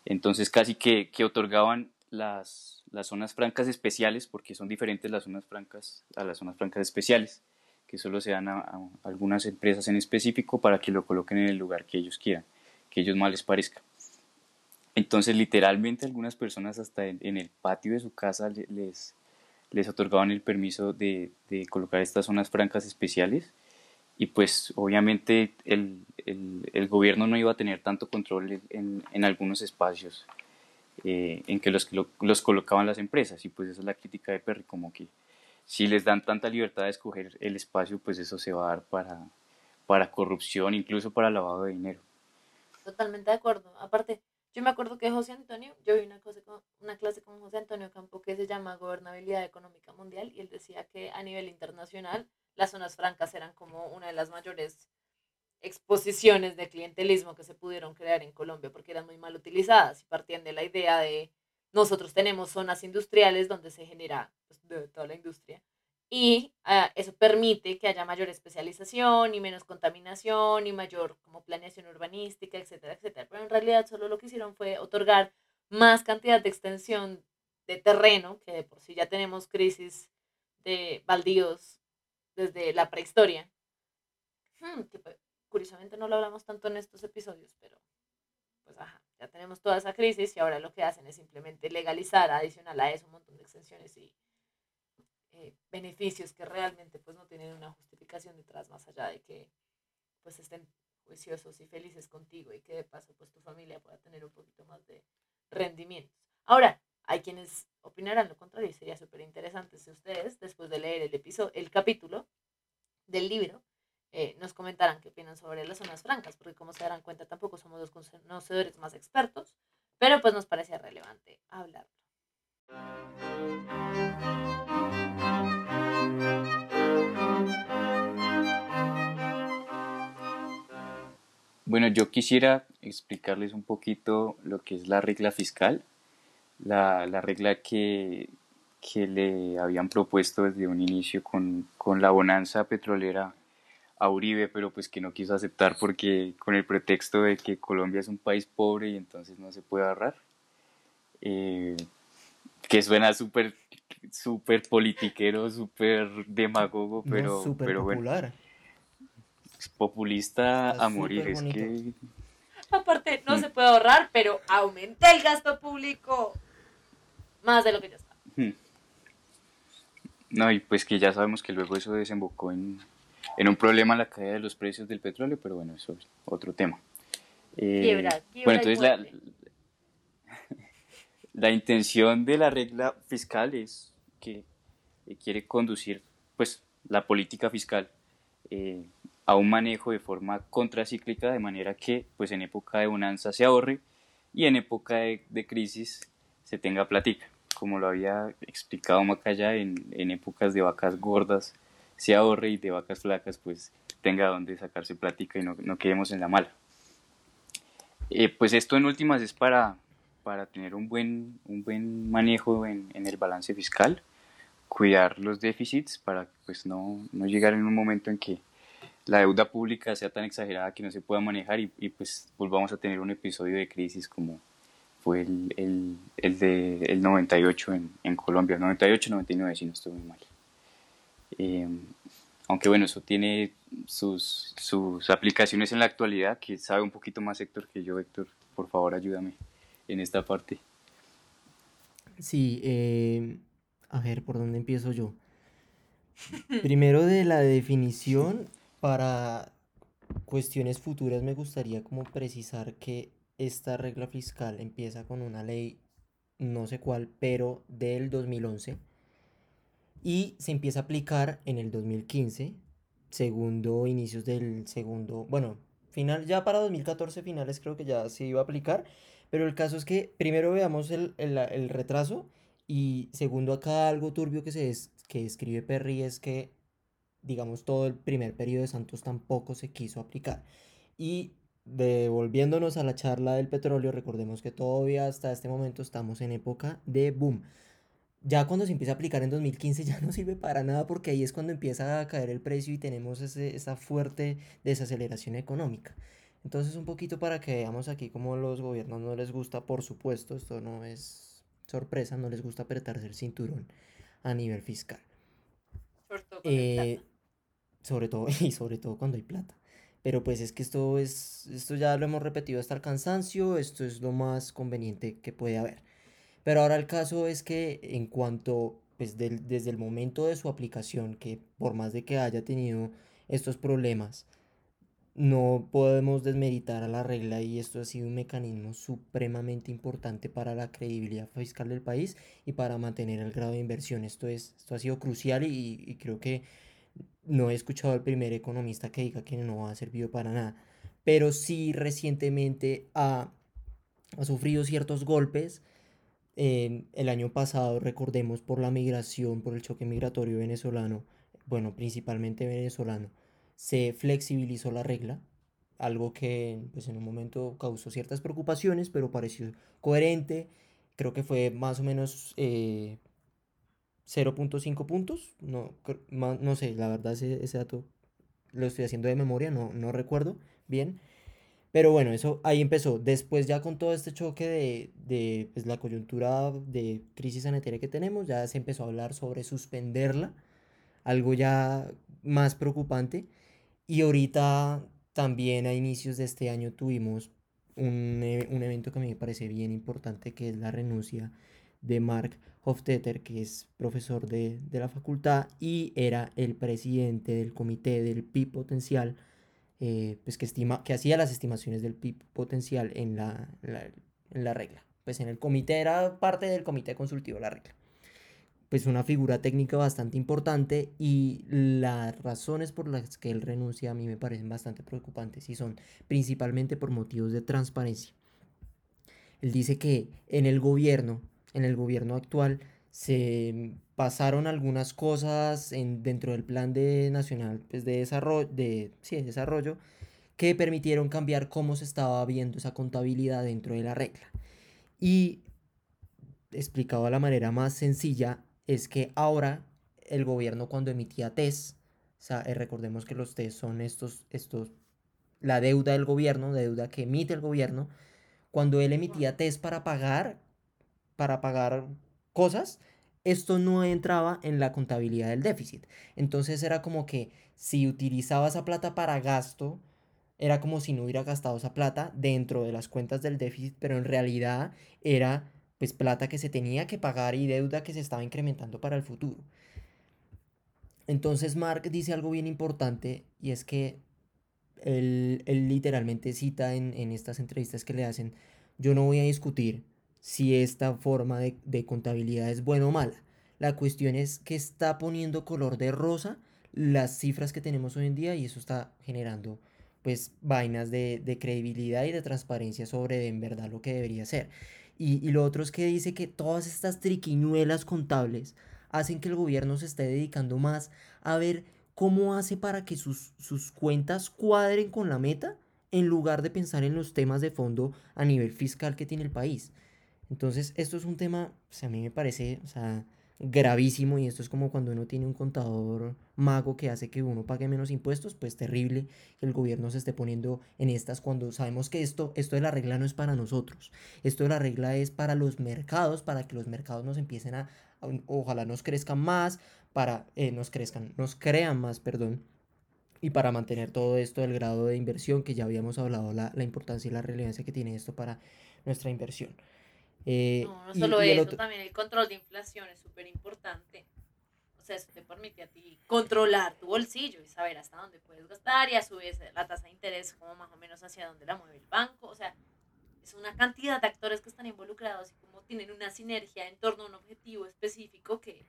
Entonces casi que otorgaban las zonas francas especiales, porque son diferentes las zonas francas a las zonas francas especiales, que solo se dan a algunas empresas en específico para que lo coloquen en el lugar que ellos quieran, que ellos más les parezca. Entonces, literalmente, algunas personas hasta en el patio de su casa les otorgaban el permiso de colocar estas zonas francas especiales, y pues obviamente el gobierno no iba a tener tanto control en algunos espacios en que los colocaban las empresas, y pues esa es la crítica de Perry, como que si les dan tanta libertad de escoger el espacio, pues eso se va a dar para corrupción, incluso para lavado de dinero. Totalmente de acuerdo. Aparte, yo me acuerdo que José Antonio, yo vi una clase con José Antonio Campo que se llama Gobernabilidad Económica Mundial, y él decía que a nivel internacional las zonas francas eran como una de las mayores exposiciones de clientelismo que se pudieron crear en Colombia, porque eran muy mal utilizadas y partían de la idea de nosotros tenemos zonas industriales donde se genera pues, toda la industria, y eso permite que haya mayor especialización y menos contaminación y mayor como planeación urbanística, etcétera, etcétera. Pero en realidad solo lo que hicieron fue otorgar más cantidad de extensión de terreno, que de por sí ya tenemos crisis de baldíos desde la prehistoria. Curiosamente no lo hablamos tanto en estos episodios, pero pues ya tenemos toda esa crisis, y ahora lo que hacen es simplemente legalizar adicional a eso un montón de extensiones y beneficios que realmente pues no tienen una justificación detrás, más allá de que pues estén juiciosos y felices contigo y que de paso pues tu familia pueda tener un poquito más de rendimientos. Ahora, hay quienes opinarán lo contrario, y sería súper interesante si ustedes, después de leer el capítulo del libro, nos comentaran qué opinan sobre las zonas francas, porque como se darán cuenta tampoco somos los conocedores más expertos, pero pues nos parecía relevante hablarlo. Bueno, yo quisiera explicarles un poquito lo que es la regla fiscal, la regla que le habían propuesto desde un inicio con la bonanza petrolera a Uribe, pero pues que no quiso aceptar porque con el pretexto de que Colombia es un país pobre y entonces no se puede ahorrar, que suena súper politiquero, súper demagogo, pero, no, pero bueno, es populista. Está a morir, es que... Aparte, no se puede ahorrar, pero aumenta el gasto público más de lo que ya está. No, y pues que ya sabemos que luego eso desembocó en un problema en la caída de los precios del petróleo, pero bueno, eso es otro tema. Quiebra, bueno, entonces la intención de la regla fiscal es que quiere conducir pues la política fiscal a un manejo de forma contracíclica, de manera que pues en época de bonanza se ahorre y en época de crisis se tenga platica. Como lo había explicado Maca, ya en épocas de vacas gordas se ahorre, y de vacas flacas pues tenga donde sacarse plática y no quedemos en la mala. Pues esto en últimas es para tener un buen manejo en el balance fiscal, cuidar los déficits para pues no llegar en un momento en que la deuda pública sea tan exagerada que no se pueda manejar y pues volvamos a tener un episodio de crisis como fue el del 98 en Colombia, 98-99 si no estoy muy mal. Aunque bueno, eso tiene sus aplicaciones en la actualidad, que sabe un poquito más Héctor que yo. Héctor, por favor, ayúdame en esta parte. Sí, a ver, ¿por dónde empiezo yo? Primero de la definición, para cuestiones futuras me gustaría como precisar que esta regla fiscal empieza con una ley, no sé cuál, pero del 2011, y se empieza a aplicar en el 2015, final, ya para 2014 finales creo que ya se iba a aplicar, pero el caso es que primero veamos el retraso, y segundo, acá algo turbio que escribe Perry es que, digamos, todo el primer periodo de Santos tampoco se quiso aplicar. Y devolviéndonos a la charla del petróleo, recordemos que todavía hasta este momento estamos en época de boom. Ya cuando se empieza a aplicar en 2015 ya no sirve para nada, porque ahí es cuando empieza a caer el precio y tenemos esa fuerte desaceleración económica. Entonces, un poquito para que veamos aquí cómo los gobiernos no les gusta, por supuesto, esto no es sorpresa, no les gusta apretarse el cinturón a nivel fiscal. Sobre todo cuando hay plata. Pero pues es que esto ya lo hemos repetido hasta el cansancio, esto es lo más conveniente que puede haber. Pero ahora el caso es que en cuanto, pues desde el momento de su aplicación, que por más de que haya tenido estos problemas, no podemos desmeritar a la regla, y esto ha sido un mecanismo supremamente importante para la credibilidad fiscal del país y para mantener el grado de inversión. Esto ha sido crucial, y creo que no he escuchado al primer economista que diga que no ha servido para nada, pero sí recientemente ha sufrido ciertos golpes. El año pasado, recordemos, por la migración, por el choque migratorio venezolano, bueno, principalmente venezolano, se flexibilizó la regla, algo que pues en un momento causó ciertas preocupaciones, pero pareció coherente. Creo que fue más o menos 0.5 puntos, no sé, la verdad ese dato lo estoy haciendo de memoria, no recuerdo bien, pero bueno, eso ahí empezó. Después, ya con todo este choque de pues, la coyuntura de crisis sanitaria que tenemos, ya se empezó a hablar sobre suspenderla, algo ya más preocupante. Y ahorita también a inicios de este año tuvimos un evento que a mí me parece bien importante, que es la renuncia de Mark, que es profesor de la facultad y era el presidente del comité del PIB potencial, pues que hacía las estimaciones del PIB potencial en la regla. Pues en el comité, era parte del comité consultivo de la regla. Pues una figura técnica bastante importante, y las razones por las que él renuncia a mí me parecen bastante preocupantes, y son principalmente por motivos de transparencia. Él dice que en el gobierno actual se pasaron algunas cosas dentro del Plan Nacional pues, de Desarrollo, que permitieron cambiar cómo se estaba viendo esa contabilidad dentro de la regla. Y explicado de la manera más sencilla, es que ahora el gobierno, cuando emitía TES, o sea, recordemos que los TES son la deuda del gobierno, la deuda que emite el gobierno, cuando él emitía TES para pagar cosas, esto no entraba en la contabilidad del déficit. Entonces era como que si utilizaba esa plata para gasto, era como si no hubiera gastado esa plata dentro de las cuentas del déficit, pero en realidad era pues plata que se tenía que pagar y deuda que se estaba incrementando para el futuro. Entonces Mark dice algo bien importante, y es que él literalmente cita en estas entrevistas que le hacen: yo no voy a discutir si esta forma de contabilidad es buena o mala. La cuestión es que está poniendo color de rosa las cifras que tenemos hoy en día, y eso está generando pues vainas de credibilidad y de transparencia sobre en verdad lo que debería ser. Y lo otro es que dice que todas estas triquiñuelas contables hacen que el gobierno se esté dedicando más a ver cómo hace para que sus cuentas cuadren con la meta, en lugar de pensar en los temas de fondo a nivel fiscal que tiene el país. Entonces, esto es un tema, pues, a mí me parece, o sea, gravísimo, y esto es como cuando uno tiene un contador mago que hace que uno pague menos impuestos. Pues terrible que el gobierno se esté poniendo en estas, cuando sabemos que esto de la regla no es para nosotros, esto de la regla es para los mercados, para que los mercados nos empiecen a ojalá nos crezcan más, nos crean más, y para mantener todo esto del grado de inversión, que ya habíamos hablado la importancia y la relevancia que tiene esto para nuestra inversión. No solo eso, también el control de inflación es súper importante. O O sea, eso te permite a ti controlar tu bolsillo y saber hasta dónde puedes gastar, y a su vez la tasa de interés como más o menos hacia dónde la mueve el banco. O sea, es una cantidad de actores que están involucrados y como tienen una sinergia en torno a un objetivo específico, que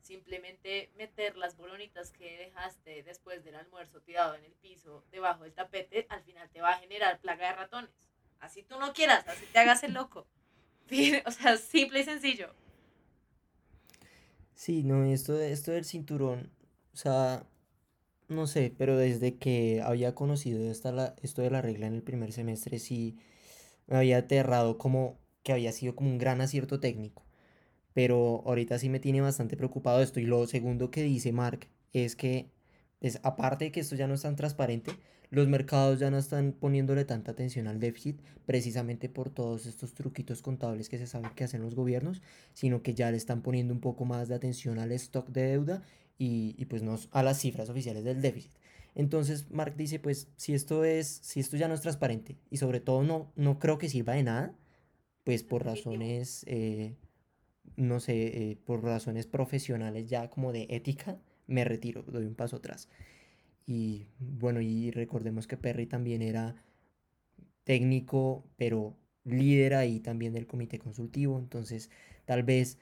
simplemente meter las bolonitas que dejaste después del almuerzo tirado en el piso debajo del tapete, al final te va a generar plaga de ratones. Así tú no quieras, así te hagas el loco. O sea, simple y sencillo. Sí, no, esto del cinturón, o sea, no sé, pero desde que había conocido esto de la regla en el primer semestre, sí me había aterrado como que había sido como un gran acierto técnico, pero ahorita sí me tiene bastante preocupado esto. Y lo segundo que dice Mark es que, aparte de que esto ya no es tan transparente, los mercados ya no están poniéndole tanta atención al déficit precisamente por todos estos truquitos contables que se sabe que hacen los gobiernos, sino que ya le están poniendo un poco más de atención al stock de deuda y pues no a las cifras oficiales del déficit. Entonces Mark dice, pues si esto ya no es transparente y sobre todo no creo que sirva de nada, pues por razones, por razones profesionales ya como de ética, me retiro, doy un paso atrás. Y bueno, y recordemos que Perry también era técnico, pero líder ahí también del comité consultivo. Entonces, tal vez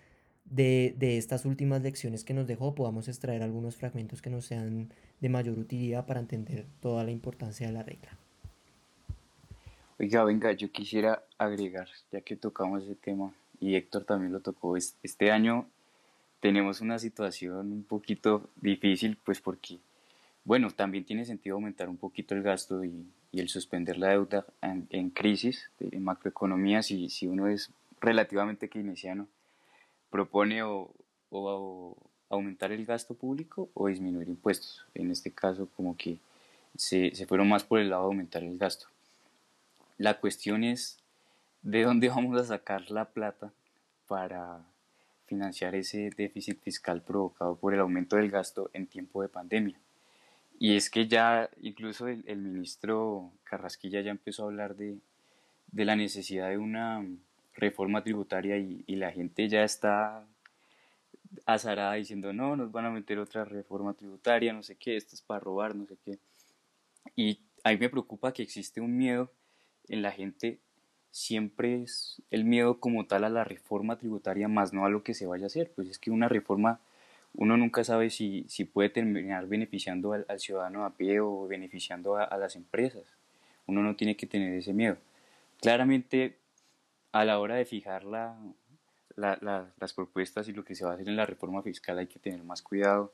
de estas últimas lecciones que nos dejó podamos extraer algunos fragmentos que nos sean de mayor utilidad para entender toda la importancia de la regla. Oiga, venga, yo quisiera agregar, ya que tocamos ese tema, y Héctor también lo tocó, este año tenemos una situación un poquito difícil, pues porque... Bueno, también tiene sentido aumentar un poquito el gasto y el suspender la deuda en crisis, en macroeconomía, si uno es relativamente keynesiano, propone o aumentar el gasto público o disminuir impuestos. En este caso, como que se fueron más por el lado de aumentar el gasto. La cuestión es de dónde vamos a sacar la plata para financiar ese déficit fiscal provocado por el aumento del gasto en tiempo de pandemia. Y es que ya incluso el ministro Carrasquilla ya empezó a hablar de la necesidad de una reforma tributaria y la gente ya está azarada diciendo no, nos van a meter otra reforma tributaria, no sé qué, esto es para robar, no sé qué. Y a mí me preocupa que existe un miedo en la gente, siempre es el miedo como tal a la reforma tributaria, más no a lo que se vaya a hacer, pues es que una reforma... Uno nunca sabe si puede terminar beneficiando al ciudadano a pie o beneficiando a las empresas. Uno no tiene que tener ese miedo. Claramente, a la hora de fijar las propuestas y lo que se va a hacer en la reforma fiscal, hay que tener más cuidado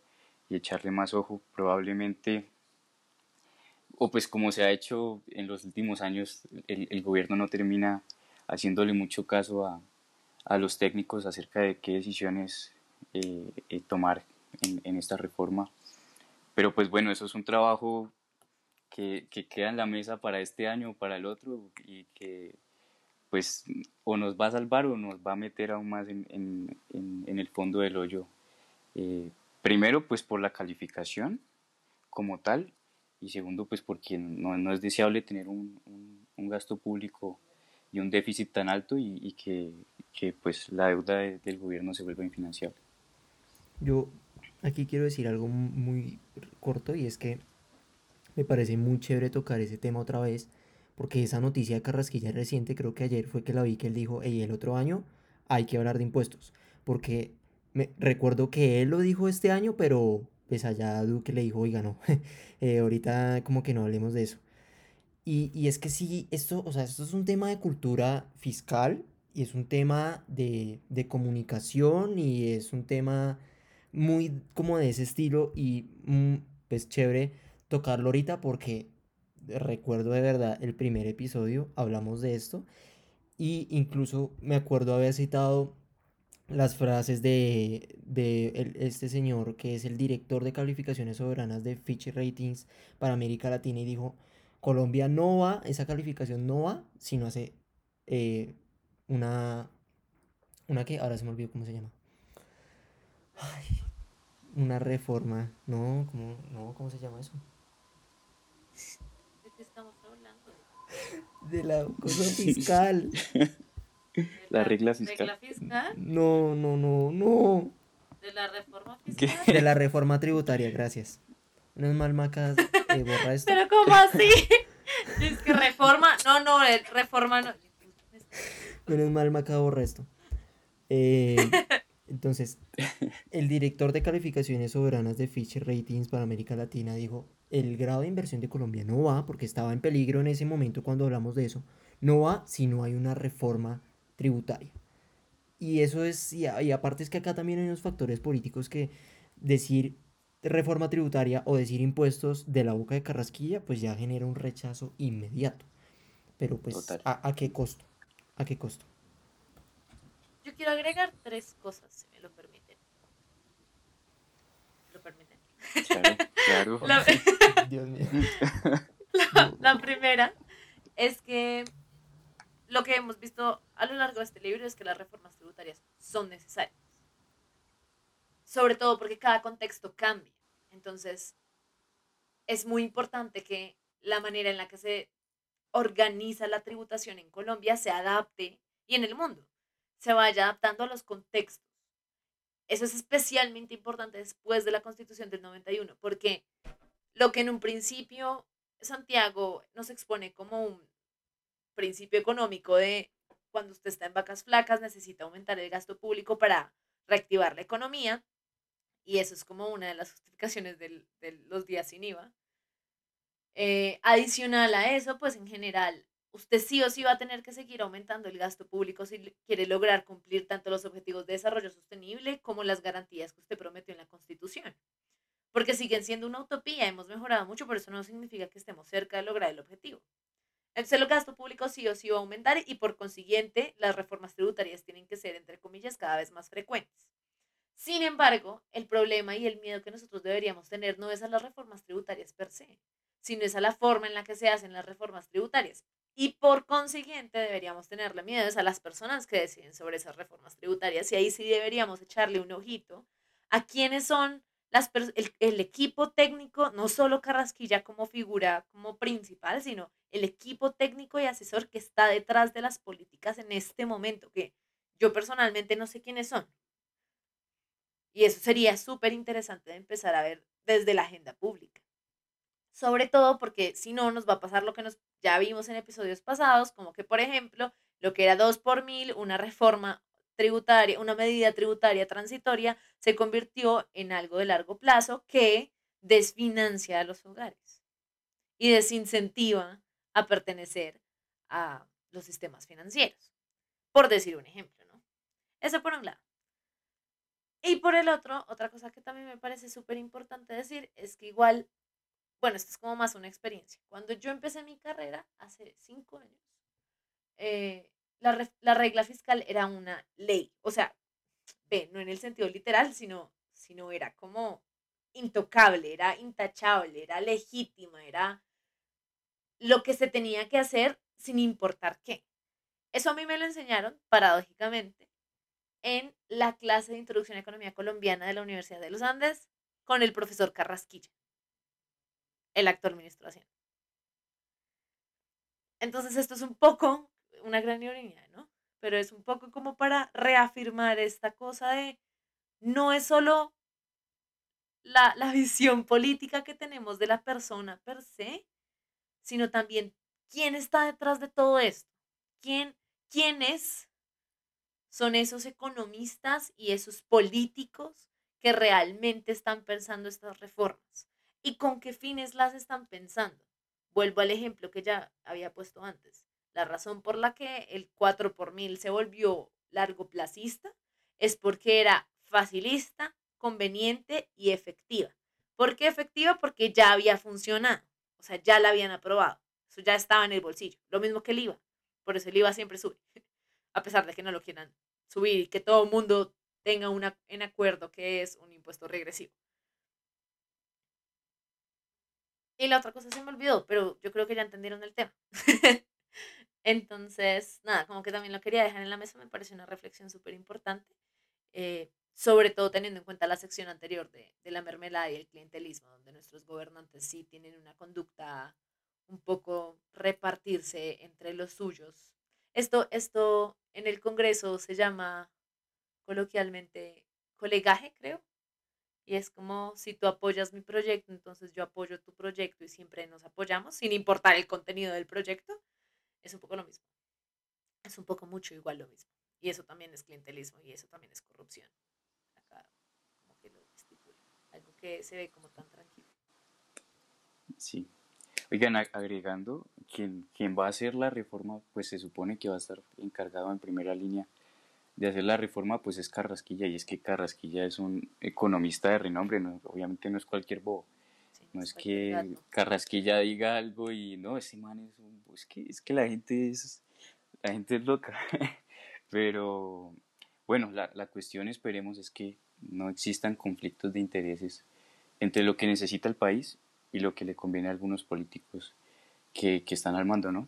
y echarle más ojo. Probablemente, o pues como se ha hecho en los últimos años, el gobierno no termina haciéndole mucho caso a los técnicos acerca de qué decisiones tomar en esta reforma, pero pues bueno, eso es un trabajo que queda en la mesa para este año o para el otro, y que pues o nos va a salvar o nos va a meter aún más en el fondo del hoyo, primero pues por la calificación como tal, y segundo pues porque no es deseable tener un gasto público y un déficit tan alto y que pues la deuda del gobierno se vuelva infinanciable. Yo aquí quiero decir algo muy corto, y es que me parece muy chévere tocar ese tema otra vez, porque esa noticia de Carrasquilla reciente, creo que ayer fue que la vi, que él dijo, el otro año hay que hablar de impuestos, porque me recuerdo que él lo dijo este año, pero pues allá Duque le dijo, oiga no, ahorita como que no hablemos de eso. Y es que sí, esto es un tema de cultura fiscal, y es un tema de comunicación, y es un tema muy como de ese estilo, y pues chévere tocarlo ahorita, porque recuerdo de verdad el primer episodio hablamos de esto, y incluso me acuerdo haber citado las frases de este señor que es el director de calificaciones soberanas de Fitch Ratings para América Latina, y dijo, Colombia no va, esa calificación no va, sino hace... Una que ahora se me olvidó cómo se llama. Ay, una reforma. ¿Cómo se llama eso? ¿De qué estamos hablando? De la cosa fiscal. ¿La regla fiscal? No. ¿De la reforma fiscal? ¿Qué? De la reforma tributaria, gracias. No es mal, Maca, borra esto. ¿Pero cómo así? Es que reforma, reforma no. Menos mal, Maca, borra esto. Entonces, el director de calificaciones soberanas de Fitch Ratings para América Latina dijo: el grado de inversión de Colombia no va, porque estaba en peligro en ese momento cuando hablamos de eso, no va si no hay una reforma tributaria. Y eso es, y aparte es que acá también hay unos factores políticos que decir reforma tributaria o decir impuestos de la boca de Carrasquilla, pues ya genera un rechazo inmediato. Pero pues, ¿a qué costo? ¿A qué costo? Yo quiero agregar tres cosas, si me lo permiten. ¿Me lo permiten? Claro. Dios mío. La primera es que lo que hemos visto a lo largo de este libro es que las reformas tributarias son necesarias. Sobre todo porque cada contexto cambia. Entonces, es muy importante que la manera en la que se organiza la tributación en Colombia se adapte, y en el mundo se vaya adaptando a los contextos. Eso es especialmente importante después de la Constitución del 91, porque lo que en un principio Santiago nos expone como un principio económico de cuando usted está en vacas flacas necesita aumentar el gasto público para reactivar la economía, y eso es como una de las justificaciones de los días sin IVA. Adicional a eso, pues en general, usted sí o sí va a tener que seguir aumentando el gasto público si quiere lograr cumplir tanto los objetivos de desarrollo sostenible como las garantías que usted prometió en la Constitución. Porque siguen siendo una utopía, hemos mejorado mucho, pero eso no significa que estemos cerca de lograr el objetivo. Entonces el gasto público sí o sí va a aumentar, y por consiguiente las reformas tributarias tienen que ser, entre comillas, cada vez más frecuentes. Sin embargo, el problema y el miedo que nosotros deberíamos tener no es a las reformas tributarias per se, sino es a la forma en la que se hacen las reformas tributarias. Y por consiguiente deberíamos tenerle miedo a las personas que deciden sobre esas reformas tributarias, y ahí sí deberíamos echarle un ojito a quiénes son el equipo técnico, no solo Carrasquilla como figura, como principal, sino el equipo técnico y asesor que está detrás de las políticas en este momento, que yo personalmente no sé quiénes son. Y eso sería súper interesante de empezar a ver desde la agenda pública. Sobre todo porque si no nos va a pasar lo que ya vimos en episodios pasados, como que por ejemplo, lo que era 2 por 1000, una reforma tributaria, una medida tributaria transitoria, se convirtió en algo de largo plazo que desfinancia a los hogares y desincentiva a pertenecer a los sistemas financieros, por decir un ejemplo, ¿no? Eso por un lado. Y por el otro, otra cosa que también me parece súper importante decir es que igual, bueno, esto es como más una experiencia. Cuando yo empecé mi carrera, hace 5 años, la regla fiscal era una ley, o sea, no en el sentido literal, sino era como intocable, era intachable, era legítima, era lo que se tenía que hacer sin importar qué. Eso a mí me lo enseñaron, paradójicamente, en la clase de Introducción a Economía Colombiana de la Universidad de los Andes con el profesor Carrasquilla, el actual ministro de Hacienda. Entonces esto es un poco una gran ironía, ¿no? Pero es un poco como para reafirmar esta cosa de no es solo la visión política que tenemos de la persona per se, sino también quién está detrás de todo esto, quiénes son esos economistas y esos políticos que realmente están pensando estas reformas y con qué fines las están pensando. Vuelvo al ejemplo que ya había puesto antes. La razón por la que el 4 por 1000 se volvió largoplacista es porque era facilista, conveniente y efectiva. ¿Por qué efectiva? Porque ya había funcionado, o sea, ya la habían aprobado, eso ya estaba en el bolsillo, lo mismo que el IVA, por eso el IVA siempre sube, a pesar de que no lo quieran subir y que todo el mundo tenga en acuerdo que es un impuesto regresivo. Y la otra cosa se me olvidó, pero yo creo que ya entendieron el tema. Entonces, nada, como que también lo quería dejar en la mesa, me pareció una reflexión súper importante, sobre todo teniendo en cuenta la sección anterior de la mermelada y el clientelismo, donde nuestros gobernantes sí tienen una conducta un poco repartirse entre los suyos. Esto en el Congreso se llama coloquialmente colegaje, creo. Y es como, si tú apoyas mi proyecto, entonces yo apoyo tu proyecto y siempre nos apoyamos, sin importar el contenido del proyecto. Es un poco lo mismo. Es un poco mucho igual lo mismo. Y eso también es clientelismo y eso también es corrupción. Acá como que lo estipula. Algo que se ve como tan tranquilo. Sí. Oigan, agregando, quien va a hacer la reforma, pues se supone que va a estar encargado en primera línea de hacer la reforma, pues es Carrasquilla, y es que Carrasquilla es un economista de renombre, no, obviamente no es cualquier bobo, sí, no es que gato. Carrasquilla diga algo y no, ese man es un... Es que la gente es loca, pero bueno, la cuestión, esperemos, es que no existan conflictos de intereses entre lo que necesita el país y lo que le conviene a algunos políticos que están al mando, ¿no?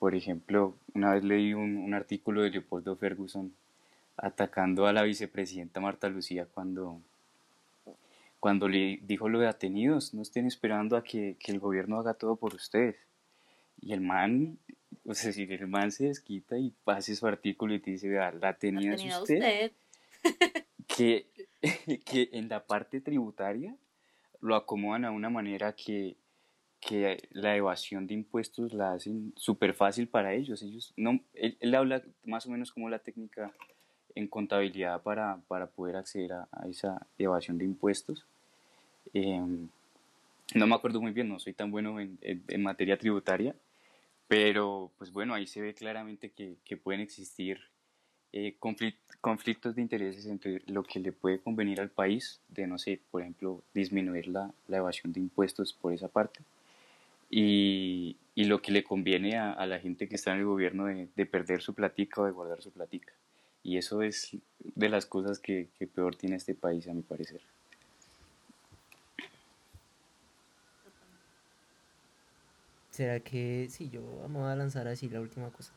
Por ejemplo, una vez leí un artículo de Leopoldo Ferguson atacando a la vicepresidenta Marta Lucía cuando le dijo lo de atenidos, no estén esperando a que el gobierno haga todo por ustedes. Y el man, o sea, si el man se desquita y pase su artículo y te dice, vea, la atenida es usted. que en la parte tributaria lo acomodan a una manera que la evasión de impuestos la hacen súper fácil para ellos. Él habla más o menos como la técnica en contabilidad para poder acceder a esa evasión de impuestos. No me acuerdo muy bien, no soy tan bueno en materia tributaria, pero pues bueno, ahí se ve claramente que pueden existir conflictos de intereses entre lo que le puede convenir al país, de no sé, por ejemplo, disminuir la evasión de impuestos por esa parte, y lo que le conviene a la gente que está en el gobierno de perder su platica o de guardar su platica. Y eso es de las cosas que peor tiene este país, a mi parecer. ¿Será que sí? Yo vamos a lanzar así la última cosa.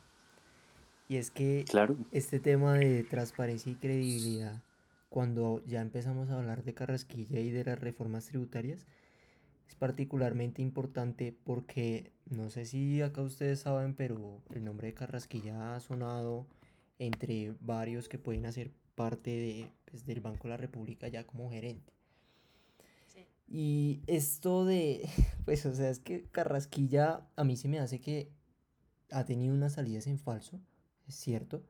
Y es que claro, este tema de transparencia y credibilidad, cuando ya empezamos a hablar de Carrasquilla y de las reformas tributarias, es particularmente importante porque, no sé si acá ustedes saben, pero el nombre de Carrasquilla ha sonado entre varios que pueden hacer parte del Banco de la República ya como gerente. Sí. Y esto pues o sea, es que Carrasquilla a mí se me hace que ha tenido unas salidas en falso, es cierto,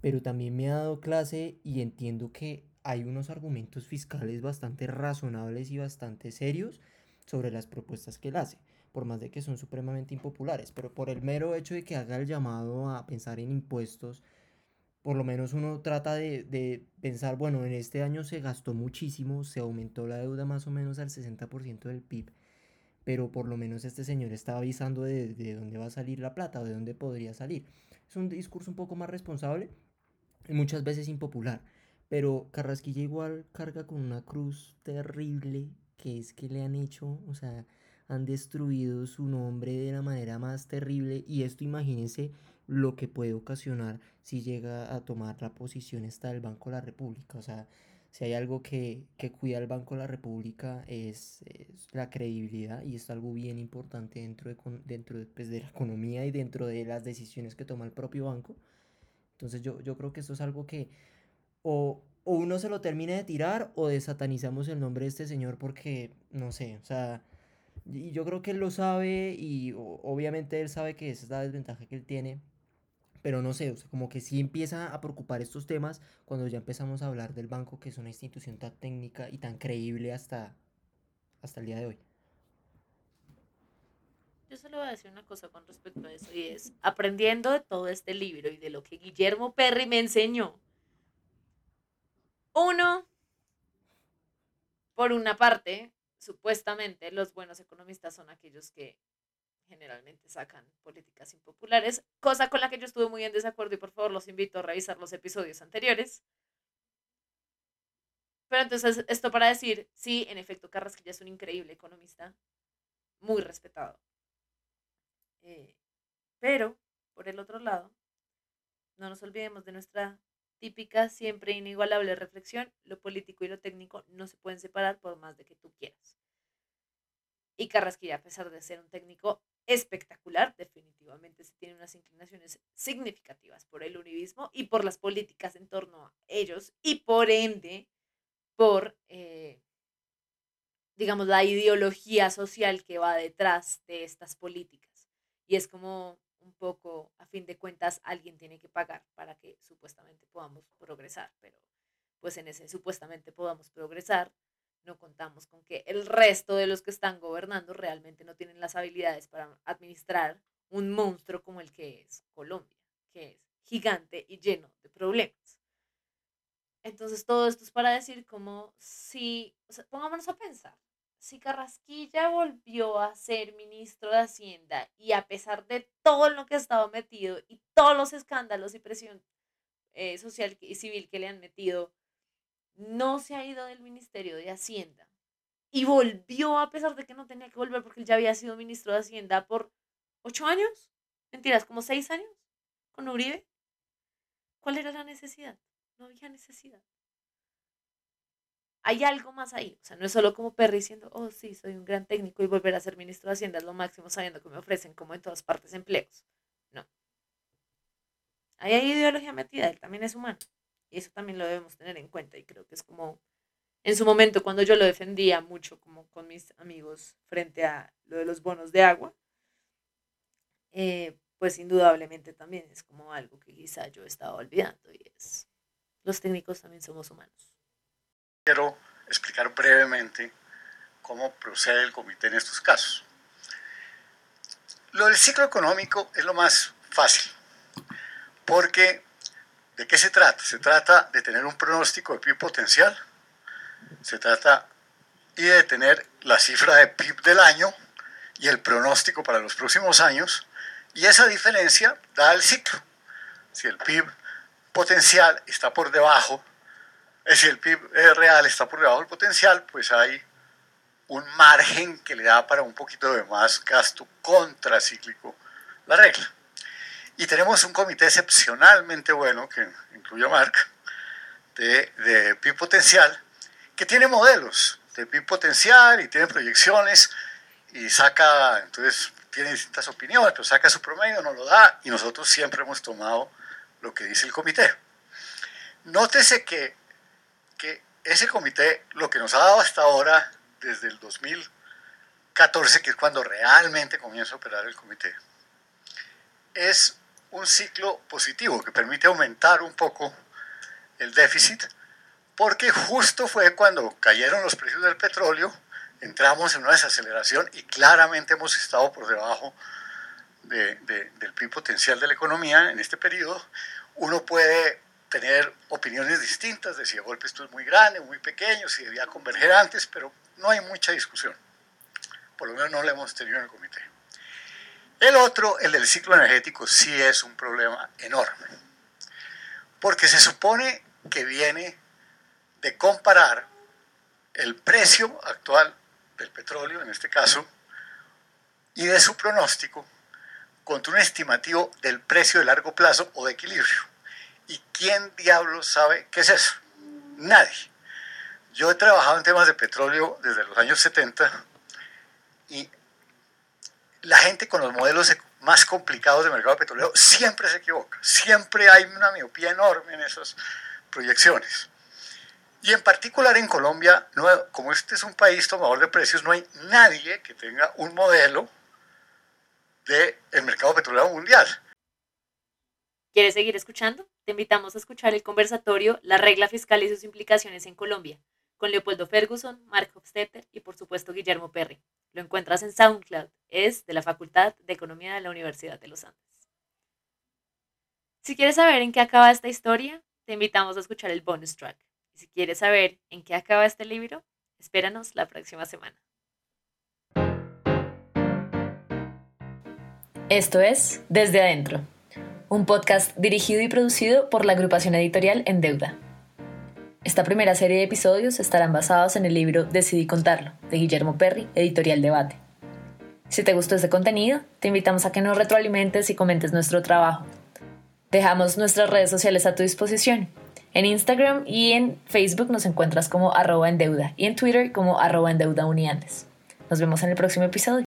pero también me ha dado clase y entiendo que hay unos argumentos fiscales bastante razonables y bastante serios sobre las propuestas que él hace, por más de que son supremamente impopulares, pero por el mero hecho de que haga el llamado a pensar en impuestos, por lo menos uno trata de pensar, bueno, en este año se gastó muchísimo, se aumentó la deuda más o menos al 60% del PIB, pero por lo menos este señor está avisando de dónde va a salir la plata o de dónde podría salir. Es un discurso un poco más responsable y muchas veces impopular, pero Carrasquilla igual carga con una cruz terrible, que es que le han hecho, o sea, han destruido su nombre de la manera más terrible, y esto imagínense lo que puede ocasionar si llega a tomar la posición esta del Banco de la República. O sea, si hay algo que cuida el Banco de la República es la credibilidad, y es algo bien importante dentro de la economía y dentro de las decisiones que toma el propio banco. Entonces yo creo que esto es algo que o uno se lo termina de tirar o desatanizamos el nombre de este señor porque, no sé, o sea, yo creo que él lo sabe y obviamente él sabe que esa es la desventaja que él tiene, pero no sé, o sea, como que sí empieza a preocupar estos temas cuando ya empezamos a hablar del banco, que es una institución tan técnica y tan creíble hasta el día de hoy. Yo solo voy a decir una cosa con respecto a eso, y es, aprendiendo de todo este libro y de lo que Guillermo Perry me enseñó, uno, por una parte, supuestamente los buenos economistas son aquellos que generalmente sacan políticas impopulares, cosa con la que yo estuve muy en desacuerdo y por favor los invito a revisar los episodios anteriores. Pero entonces, esto para decir, sí, en efecto, Carrasquilla es un increíble economista, muy respetado. Pero, por el otro lado, no nos olvidemos de nuestra típica, siempre inigualable reflexión: lo político y lo técnico no se pueden separar por más de que tú quieras. Y Carrasquilla, a pesar de ser un técnico espectacular, definitivamente sí tiene unas inclinaciones significativas por el uribismo y por las políticas en torno a ellos, y por ende por, digamos, la ideología social que va detrás de estas políticas. Y es como un poco, a fin de cuentas, alguien tiene que pagar para que supuestamente podamos progresar, pero pues en ese supuestamente podamos progresar, no contamos con que el resto de los que están gobernando realmente no tienen las habilidades para administrar un monstruo como el que es Colombia, que es gigante y lleno de problemas. Entonces todo esto es para decir como si, o sea, pongámonos a pensar, si Carrasquilla volvió a ser ministro de Hacienda y a pesar de todo en lo que estaba metido y todos los escándalos y presión social y civil que le han metido, no se ha ido del Ministerio de Hacienda y volvió a pesar de que no tenía que volver porque él ya había sido ministro de Hacienda por 8 años, mentiras, como 6 años con Uribe, ¿cuál era la necesidad? No había necesidad. Hay algo más ahí, o sea, no es solo como Perry diciendo, oh sí, soy un gran técnico y volver a ser ministro de Hacienda es lo máximo sabiendo que me ofrecen como en todas partes empleos. No. Ahí hay ideología metida, él también es humano. Y eso también lo debemos tener en cuenta y creo que es como, en su momento cuando yo lo defendía mucho como con mis amigos frente a lo de los bonos de agua, pues indudablemente también es como algo que quizá yo estaba olvidando y es, los técnicos también somos humanos. Quiero explicar brevemente cómo procede el comité en estos casos. Lo del ciclo económico es lo más fácil, porque ¿de qué se trata? Se trata de tener un pronóstico de PIB potencial, se trata y de tener la cifra de PIB del año y el pronóstico para los próximos años, y esa diferencia da el ciclo. Si el PIB potencial está por debajo, si el PIB real está por debajo del potencial, pues hay un margen que le da para un poquito de más gasto contracíclico la regla. Y tenemos un comité excepcionalmente bueno, que incluye a Mark, de PIB potencial, que tiene modelos de PIB potencial y tiene proyecciones y saca, entonces tiene distintas opiniones, pero saca su promedio, no lo da, y nosotros siempre hemos tomado lo que dice el comité. Nótese que ese comité lo que nos ha dado hasta ahora, desde el 2014, que es cuando realmente comienza a operar el comité, es un ciclo positivo que permite aumentar un poco el déficit, porque justo fue cuando cayeron los precios del petróleo, entramos en una desaceleración y claramente hemos estado por debajo del PIB potencial de la economía en este periodo. Uno puede tener opiniones distintas de si el golpe esto es muy grande, muy pequeño, si debía converger antes, pero no hay mucha discusión. Por lo menos no la hemos tenido en el comité. El otro, el del ciclo energético, sí es un problema enorme, porque se supone que viene de comparar el precio actual del petróleo, en este caso, y de su pronóstico contra un estimativo del precio de largo plazo o de equilibrio. ¿Y quién diablo sabe qué es eso? Nadie. Yo he trabajado en temas de petróleo desde los años 70 y la gente con los modelos más complicados de mercado petrolero siempre se equivoca. Siempre hay una miopía enorme en esas proyecciones. Y en particular en Colombia, no, como este es un país tomador de precios, no hay nadie que tenga un modelo del mercado petrolero mundial. ¿Quieres seguir escuchando? Te invitamos a escuchar el conversatorio La regla fiscal y sus implicaciones en Colombia, con Leopoldo Ferguson, Mark Hofstetter y por supuesto Guillermo Perry. Lo encuentras en SoundCloud, es de la Facultad de Economía de la Universidad de los Andes. Si quieres saber en qué acaba esta historia, te invitamos a escuchar el bonus track. Y si quieres saber en qué acaba este libro, espéranos la próxima semana. Esto es Desde Adentro, un podcast dirigido y producido por la agrupación editorial Endeuda. Esta primera serie de episodios estarán basados en el libro Decidí Contarlo, de Guillermo Perry, editorial Debate. Si te gustó este contenido, te invitamos a que nos retroalimentes y comentes nuestro trabajo. Dejamos nuestras redes sociales a tu disposición. En Instagram y en Facebook nos encuentras como @endeuda y en Twitter como @endeudauniandes. Nos vemos en el próximo episodio.